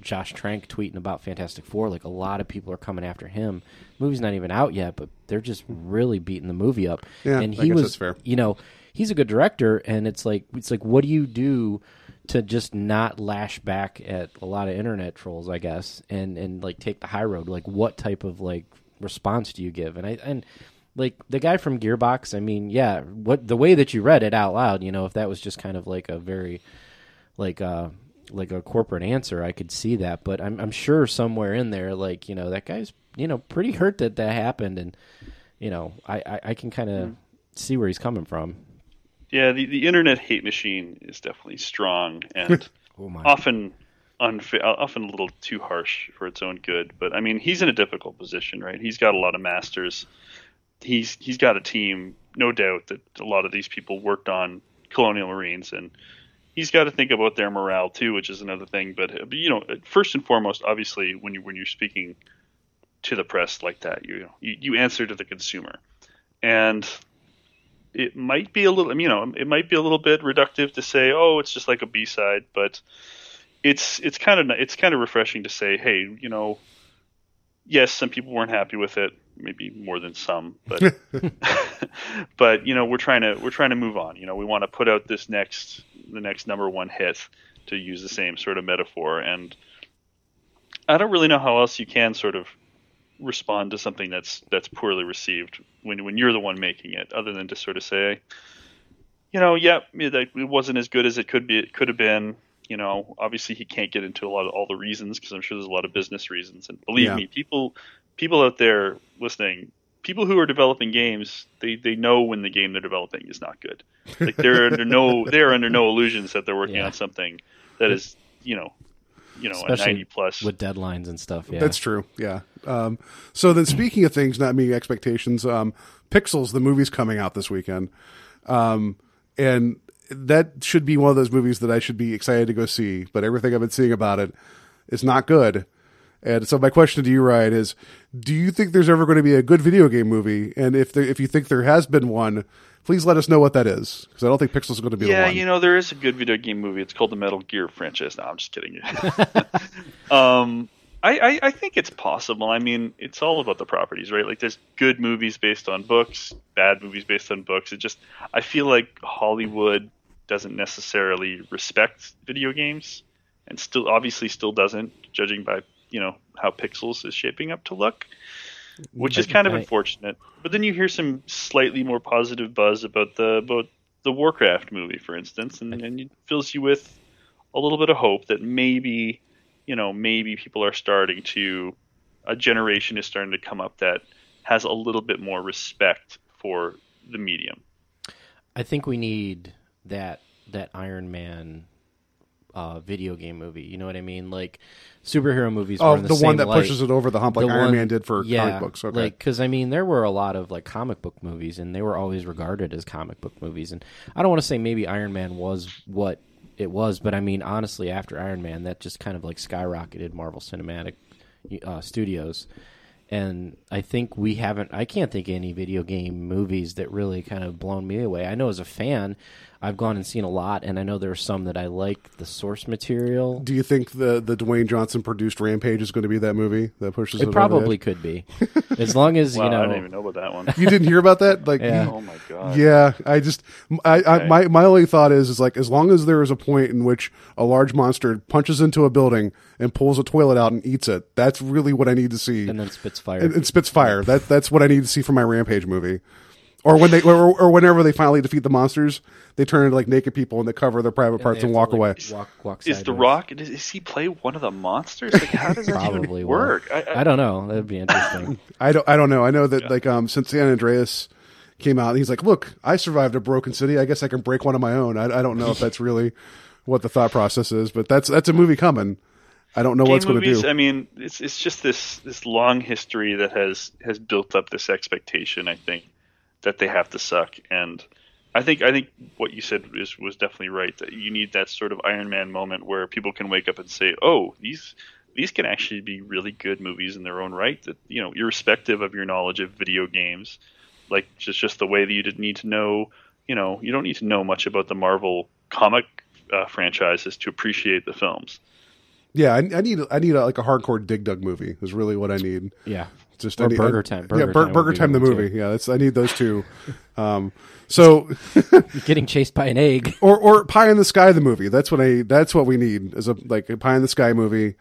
Josh Trank tweeting about Fantastic Four, like a lot of people are coming after him. The movie's not even out yet, but they're just really beating the movie up. Yeah, and he was, fair. You know, he's a good director, and it's like, what do you do to just not lash back at a lot of internet trolls, I guess, and like take the high road? Like, what type of like response do you give? And like the guy from Gearbox, I mean, yeah, what the way that you read it out loud, you know, if that was just kind of like a very like a corporate answer, I could see that. But I'm sure somewhere in there, like, you know, that guy's, you know, pretty hurt that happened, and you know, I can kind of see where he's coming from. Yeah, the internet hate machine is definitely strong and often unfair, often a little too harsh for its own good. But I mean, he's in a difficult position, right? He's got a lot of masters. He's got a team, no doubt, that a lot of these people worked on Colonial Marines, and he's got to think about their morale too, which is another thing. But you know, first and foremost, obviously, when you're speaking to the press like that, you answer to the consumer, and it might be a little, you know, it might be a little bit reductive to say, oh, it's just like a B-side, but it's kind of refreshing to say, hey, you know, yes, some people weren't happy with it, maybe more than some, but but you know, we're trying to move on. You know, we want to put out the next number one hit, to use the same sort of metaphor, and I don't really know how else you can sort of respond to something that's poorly received when you're the one making it, other than to sort of say, you know, yeah, it wasn't as good as it could be, it could have been. You know, obviously he can't get into a lot of all the reasons, because I'm sure there's a lot of business reasons, and believe me, people out there listening, people who are developing games, they know when the game they're developing is not good. Like they're under no illusions that they're working on something that is, you know, especially a 90 plus with deadlines and stuff. Yeah, that's true. Yeah. So then, speaking of things not meeting expectations, Pixels, the movie's coming out this weekend, and that should be one of those movies that I should be excited to go see. But everything I've been seeing about it is not good. And so my question to you, Ryan, is: do you think there's ever going to be a good video game movie? And if you think there has been one, please let us know what that is, because I don't think Pixels is going to be the one. Yeah, you know, there is a good video game movie. It's called the Metal Gear franchise. No, I'm just kidding. I think it's possible. I mean, it's all about the properties, right? Like, there's good movies based on books, bad movies based on books. It just, I feel like Hollywood doesn't necessarily respect video games, and still obviously still doesn't, judging by, you know, how Pixels is shaping up to look, which is kind of unfortunate. But then you hear some slightly more positive buzz about the Warcraft movie, for instance, and it fills you with a little bit of hope that maybe, you know, maybe a generation is starting to come up that has a little bit more respect for the medium. I think we need that Iron Man video game movie. You know what I mean? Like, superhero movies. Oh, the one that pushes it over the hump, like Iron Man did for comic books. Okay. Like, because I mean, there were a lot of like comic book movies, and they were always regarded as comic book movies. And I don't want to say maybe Iron Man was what it was, but I mean, honestly, after Iron Man, that just kind of like skyrocketed Marvel Cinematic Studios. And I think I can't think of any video game movies that really kind of blown me away. I know as a fan, I've gone and seen a lot, and I know there are some that I like the source material. Do you think the Dwayne Johnson produced Rampage is going to be that movie that pushes it? It probably could be. As long as, wow, you know. I didn't even know about that one. You didn't hear about that? Like, yeah. Oh my God. Yeah. My only thought is like, as long as there is a point in which a large monster punches into a building and pulls a toilet out and eats it, that's really what I need to see. And then spits fire. And spits fire. That's what I need to see for my Rampage movie. Or when whenever they finally defeat the monsters, they turn into like naked people and they cover their private parts and walk away. Is The Rock? Is he play one of the monsters? Like, how does that even work? I don't know. That'd be interesting. I don't know. I know that since San Andreas came out, he's like, "Look, I survived a broken city. I guess I can break one of my own." I don't know if that's really what the thought process is, but that's a movie coming. I don't know what's going to do. I mean, it's just this long history that has built up this expectation, I think, that they have to suck. And I think what you said was definitely right, that you need that sort of Iron Man moment where people can wake up and say, oh, these can actually be really good movies in their own right, that, you know, irrespective of your knowledge of video games. Like, just the way that you didn't need to know, you know, you don't need to know much about the Marvel comic franchises to appreciate the films. Yeah, I need like a hardcore Dig Dug movie is really what I need. Yeah, just or Burger Time. Burger Time the movie. Too. Yeah, that's I need those two. So getting chased by an egg or Pie in the Sky the movie. That's what we need is a Pie in the Sky movie,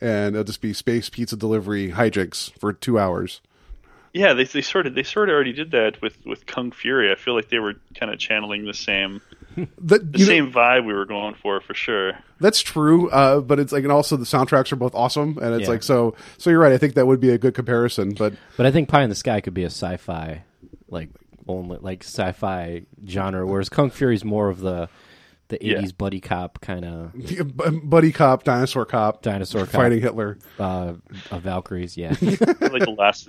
and it'll just be space pizza delivery hijinks for 2 hours. Yeah, they sort of already did that with Kung Fury. I feel like they were kind of channeling the same. the same vibe we were going for sure. That's true, but it's like, and also the soundtracks are both awesome, and it's like so you're right. I think that would be a good comparison, but I think Pie in the Sky could be a sci-fi sci-fi genre, whereas Kung Fury is more of the 80s buddy cop kind of dinosaur cop fighting Hitler, Valkyries, like the last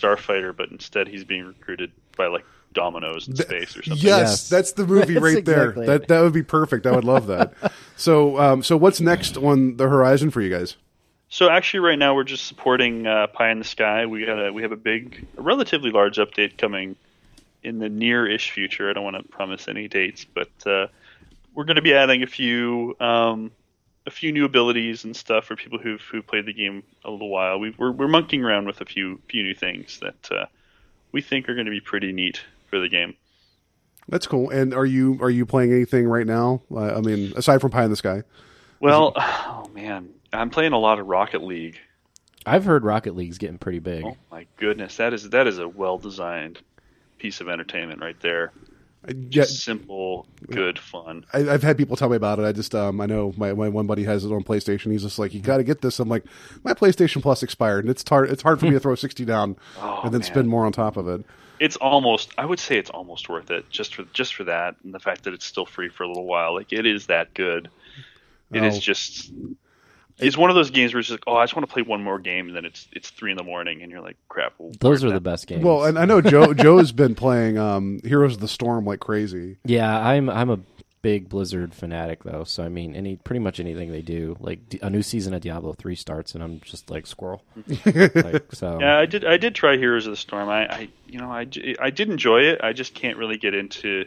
Starfighter, but instead he's being recruited by like dominoes in space or something. Yes, that's the movie right exactly there. That would be perfect. I would love that. So what's next on the horizon for you guys? So actually right now we're just supporting Pie in the Sky. We have a relatively large update coming in the near-ish future. I don't want to promise any dates, but we're going to be adding a few new abilities and stuff for people who played the game a little while. We're monkeying around with a few new things that we think are going to be pretty neat for the game. That's cool. And are you playing anything right now? I mean, aside from Pie in the Sky. Well, oh man, I'm playing a lot of Rocket League. I've heard Rocket League's getting pretty big. Oh my goodness, that is a well-designed piece of entertainment right there. Just simple, good fun. I've had people tell me about it. I just I know my one buddy has his own PlayStation. He's just like, you got to get this. I'm like, my PlayStation Plus expired, and it's hard for me to throw $60 down and then spend more on top of it. I would say it's almost worth it just for that, and the fact that it's still free for a little while. Like, it is that good. It's one of those games where it's like, oh, I just want to play one more game, and then it's 3 a.m, and you're like, crap. Those are the best games. Well, and I know Joe's been playing Heroes of the Storm like crazy. Yeah, I'm a big Blizzard fanatic though, so I mean, pretty much anything they do, like a new season of Diablo 3 starts, and I'm just like squirrel. Yeah, I did try Heroes of the Storm. I did enjoy it. I just can't really get into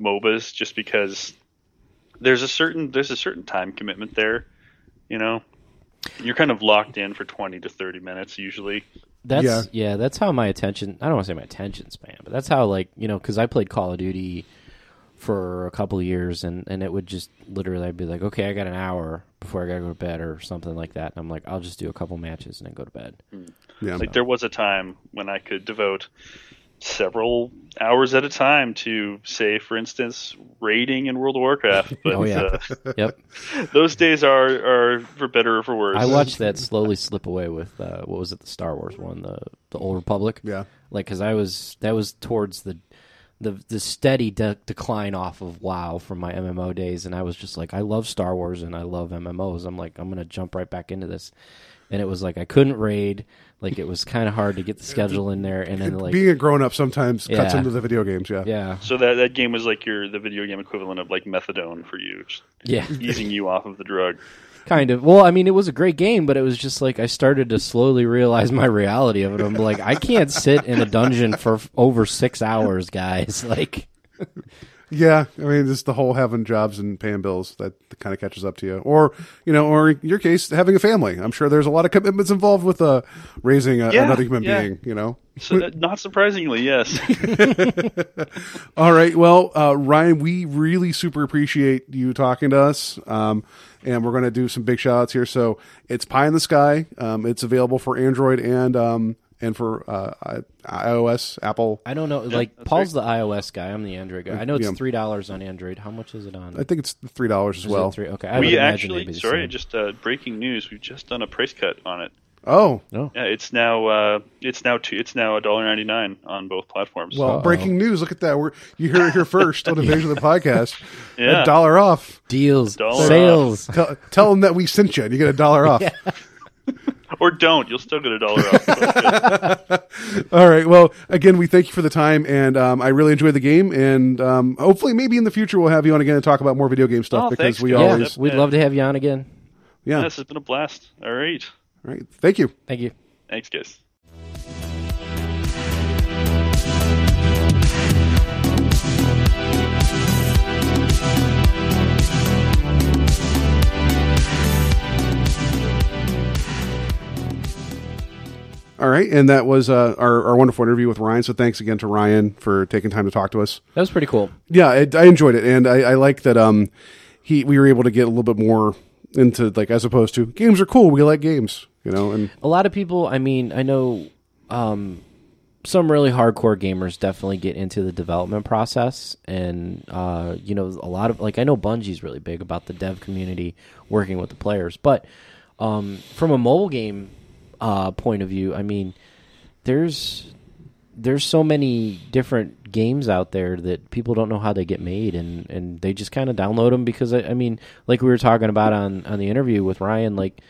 MOBAs just because there's a certain time commitment there. You know, you're kind of locked in for 20 to 30 minutes usually. That's how my attention, I don't want to say my attention span, but that's how, like, you know, because I played Call of Duty for a couple of years and it would just literally, I'd be like, okay, I got an hour before I got to go to bed or something like that. And I'm like, I'll just do a couple matches and then go to bed. Yeah. Like, there was a time when I could devote several hours at a time to, say, for instance, raiding in World of Warcraft. But, those days are for better or for worse. I watched that slowly slip away with what was it, the Star Wars one, the Old Republic. Yeah, like because that was towards the steady decline off of WoW from my MMO days, and I was just like, I love Star Wars and I love MMOs. I'm like, I'm gonna jump right back into this. And it was like I couldn't raid, like it was kind of hard to get the schedule in there, and then like being a grown up sometimes cuts into the video games, So that game was like the video game equivalent of like methadone for you, easing you off of the drug. Kind of. Well, I mean, it was a great game, but it was just like I started to slowly realize my reality of it. I'm like, I can't sit in a dungeon for over 6 hours, guys. Like. Yeah, I mean, just the whole having jobs and paying bills, that kind of catches up to you. Or, you know, or in your case, having a family. I'm sure there's a lot of commitments involved with raising another human being, you know? So not surprisingly, yes. All right, well, Ryan, we really super appreciate you talking to us, and we're going to do some big shout-outs here. So it's Pie in the Sky. It's available for Android and for iOS, Apple. I don't know. Like, yeah, Paul's the iOS guy. I'm the Android guy. I know it's $3 on Android. How much is it on? I think it's $3 as well. Okay. Breaking news. We've just done a price cut on it. Oh no! Yeah, it's now $1.99 on both platforms. Well, breaking news! Look at that. You hear it here first on Invasion of the Podcast. Yeah, $1 off deals, sales. Tell them that we sent you, and you get $1 off. Yeah. Or don't. You'll still get $1 off. All right. Well, again, we thank you for the time, and I really enjoyed the game. And hopefully, maybe in the future, we'll have you on again and talk about more video game stuff because we'd love to have you on again. Yeah, this has been a blast. All right. All right. Thank you. Thank you. Thanks, guys. right. And that was our wonderful interview with Ryan. So thanks again to Ryan for taking time to talk to us. That was pretty cool. Yeah, I enjoyed it. And I like that we were able to get a little bit more into, like, as opposed to games are cool. We like games, you know. And a lot of people, I mean, I know some really hardcore gamers definitely get into the development process. And, you know, a lot of, like, I know Bungie's really big about the dev community working with the players. But from a mobile game point of view, I mean, there's so many different games out there that people don't know how they get made, and they just kind of download them because, I mean, like we were talking about on the interview with Ryan, like,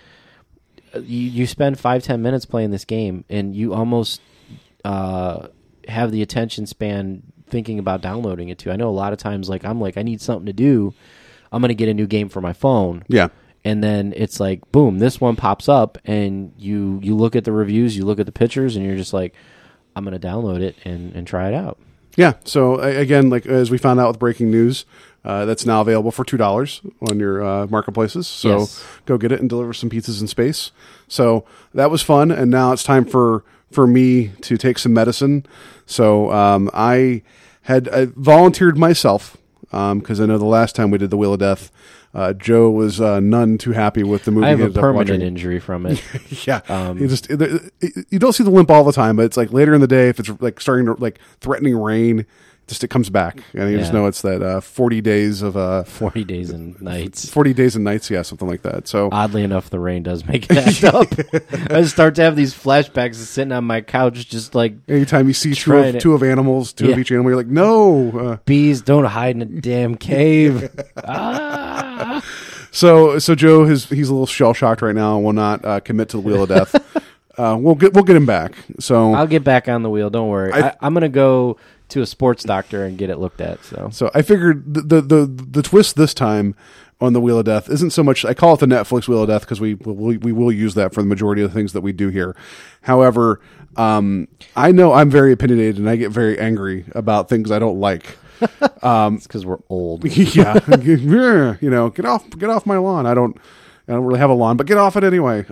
you spend 5-10 minutes playing this game, and you almost have the attention span thinking about downloading it, too. I know a lot of times, like, I'm like, I need something to do. I'm going to get a new game for my phone. Yeah. And then it's like, boom, this one pops up, and you look at the reviews, you look at the pictures, and you're just like, I'm going to download it and try it out. Yeah. So, again, like as we found out with breaking news, that's now available for $2 on your marketplaces. So Go get it and deliver some pizzas in space. So that was fun, and now it's time for me to take some medicine. So I volunteered myself because I know the last time we did the Wheel of Death, Joe was none too happy with the movie. I have a permanent injury from it. Yeah, you don't see the limp all the time, but it's like later in the day if it's like starting to like threatening rain, it comes back, and you just know it's that 40 days of 40 days and nights. 40 days and nights, yeah, something like that. So oddly enough, the rain does make that up. I start to have these flashbacks of sitting on my couch, just like anytime you see two of each animal, you're like, no, bees don't hide in a damn cave. Ah. So Joe, he's a little shell shocked right now and will not commit to the Wheel of Death. We'll get him back. So I'll get back on the wheel. Don't worry. I'm gonna go to a sports doctor and get it looked at. So I figured the twist this time on the Wheel of Death isn't so much. I call it the Netflix Wheel of Death because we will use that for the majority of the things that we do here. However, I know I'm very opinionated and I get very angry about things I don't like. It's because we're old. Yeah, you know, get off my lawn. I don't really have a lawn, but get off it anyway.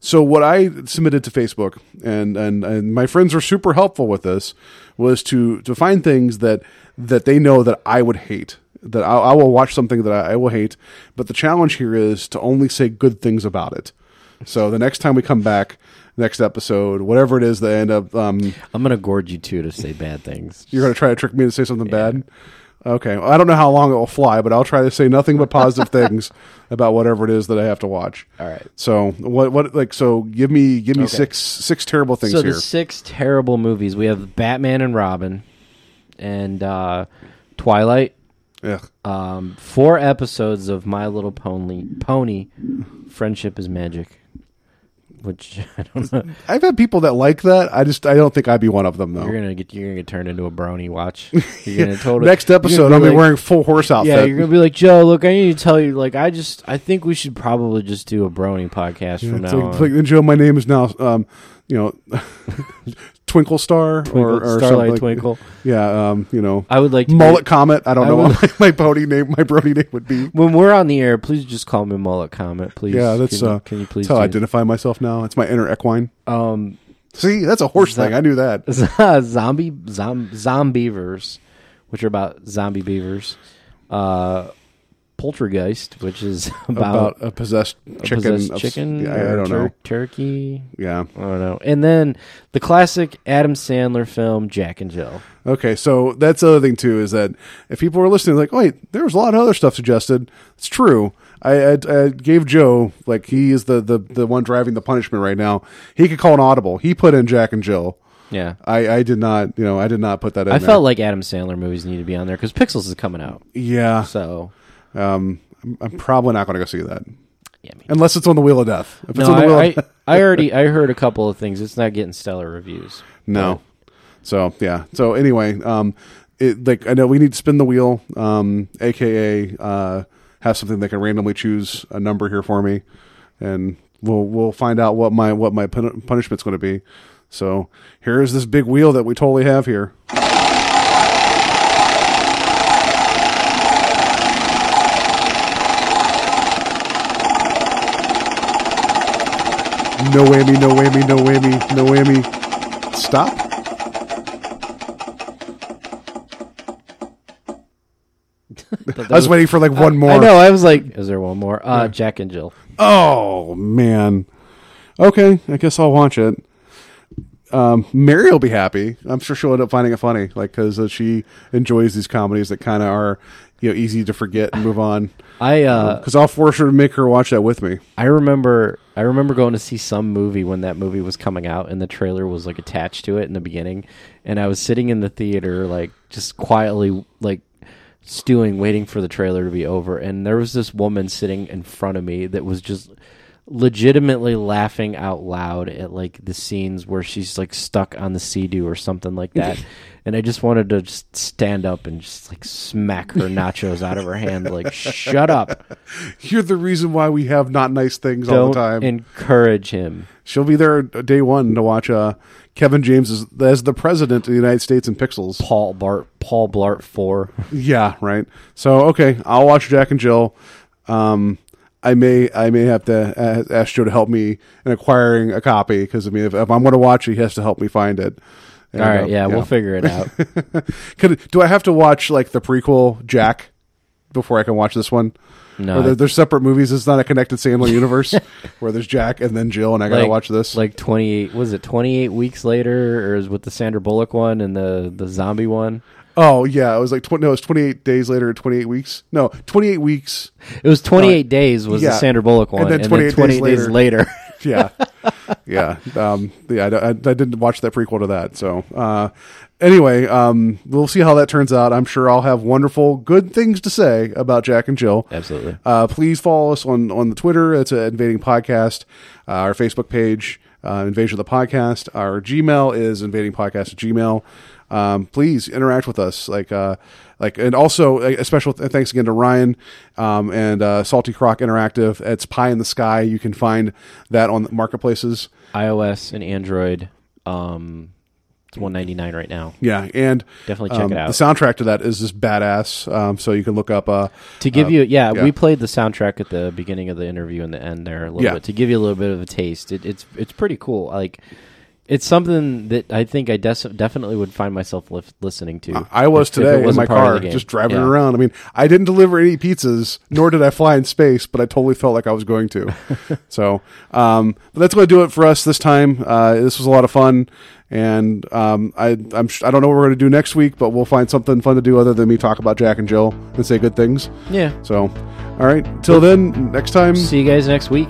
So what I submitted to Facebook, and my friends are super helpful with this, was to find things that they know that I would hate, that I will watch something that I will hate. But the challenge here is to only say good things about it. So the next time we come back, next episode, whatever it is, they end up... I'm going to gorge you two to say bad things. You're going to try to trick me to say something bad? Okay. Well, I don't know how long it will fly, but I'll try to say nothing but positive things about whatever it is that I have to watch. All right. So what like so give me okay. six terrible things here. So the six terrible movies. We have Batman and Robin and Twilight. Yeah. 4 episodes of My Little Pony Friendship is Magic. Which I don't know. I've had people that like that. I don't think I'd be one of them though. You're gonna get turned into a brony. Watch. You're gonna totally next episode. I'll be wearing full horse outfit. Yeah, you're gonna be like, Joe, look, I need to tell you. Like, I think we should probably just do a brony podcast from now on. Like, Joe, my name is now, you know, Twinkle Star or Starlight like, Twinkle. Yeah, you know, I would like to Mullet Comet. I don't know what my pony name, my brony name would be. When we're on the air, please just call me Mullet Comet, please. Yeah, that's can you please? That's how I identify myself now. It's my inner equine. See, that's a horse thing. I knew that. Zombievers, which are about zombie beavers. Poltergeist, which is about a possessed chicken. I don't know. Turkey. Yeah. I don't know. And then the classic Adam Sandler film, Jack and Jill. Okay, so that's the other thing, too, is that if people are listening, like, wait, there was a lot of other stuff suggested. It's true. I gave Joe, like, he is the one driving the punishment right now. He could call an audible. He put in Jack and Jill. Yeah, I did not, you know, I did not put that in I there. Felt like Adam Sandler movies need to be on there because Pixels is coming out. Yeah. So... I'm probably not going to go see that, yeah, unless it's on the Wheel of Death. If it's on the Wheel of Death. I heard a couple of things. It's not getting stellar reviews. No. But. So yeah. So anyway, I know we need to spin the wheel, aka have something that can randomly choose a number here for me, and we'll find out what my punishment's going to be. So here is this big wheel that we totally have here. No whammy, no whammy, no whammy, no whammy. Stop. I was waiting for like one more. I know. I was like, is there one more? Yeah. Jack and Jill. Oh, man. Okay. I guess I'll watch it. Mary will be happy. I'm sure she'll end up finding it funny, like, because she enjoys these comedies that kind of are, you know, easy to forget and move on. I because I'll force her to make her watch that with me. I remember going to see some movie when that movie was coming out, and the trailer was like attached to it in the beginning, and I was sitting in the theater like just quietly like stewing, waiting for the trailer to be over, and there was this woman sitting in front of me that was just legitimately laughing out loud at like the scenes where she's like stuck on the sea-doo or something like that. And I just wanted to just stand up and just like smack her nachos out of her hand. Like, shut up. You're the reason why we have not nice things. Don't all the time. Encourage him. She'll be there day one to watch Kevin James as the president of the United States in Pixels. Paul Blart 4. Yeah, right. So, okay. I'll watch Jack and Jill. I may have to ask Joe to help me in acquiring a copy, because I mean, if I'm going to watch it, he has to help me find it. And, all right, we'll figure it out. Do I have to watch like the prequel Jack before I can watch this one? No, they're separate movies. It's not a connected similar universe where there's Jack and then Jill, and I gotta like, watch this. Like 28 weeks later, or is with the Sandra Bullock one and the zombie one? Oh yeah, it was like 28 days later, 28 weeks. No, 28 weeks. It was 28 days was the Sandra Bullock one, and then 28 days later. Yeah. I didn't watch that prequel to that. So anyway, we'll see how that turns out. I'm sure I'll have wonderful, good things to say about Jack and Jill. Absolutely. Please follow us on the Twitter. It's Invading Podcast. Our Facebook page, Invasion of the Podcast. Our Gmail is invadingpodcast@gmail.com. Please interact with us, and also a special thanks again to Ryan and Salty Croc Interactive. It's Pie in the Sky. You can find that on marketplaces, iOS and Android. It's $1.99 right now. Yeah, and definitely check it out. The soundtrack to that is just badass. So you can look up we played the soundtrack at the beginning of the interview and the end there a little bit to give you a little bit of a taste. It's pretty cool. It's something that I think I definitely would find myself listening to. I was today in my car, just driving around. I mean, I didn't deliver any pizzas, nor did I fly in space, but I totally felt like I was going to. So, but that's going to do it for us this time. This was a lot of fun, and I don't know what we're going to do next week, but we'll find something fun to do other than me talk about Jack and Jill and say good things. Yeah. So, all right. Till then, next time. See you guys next week.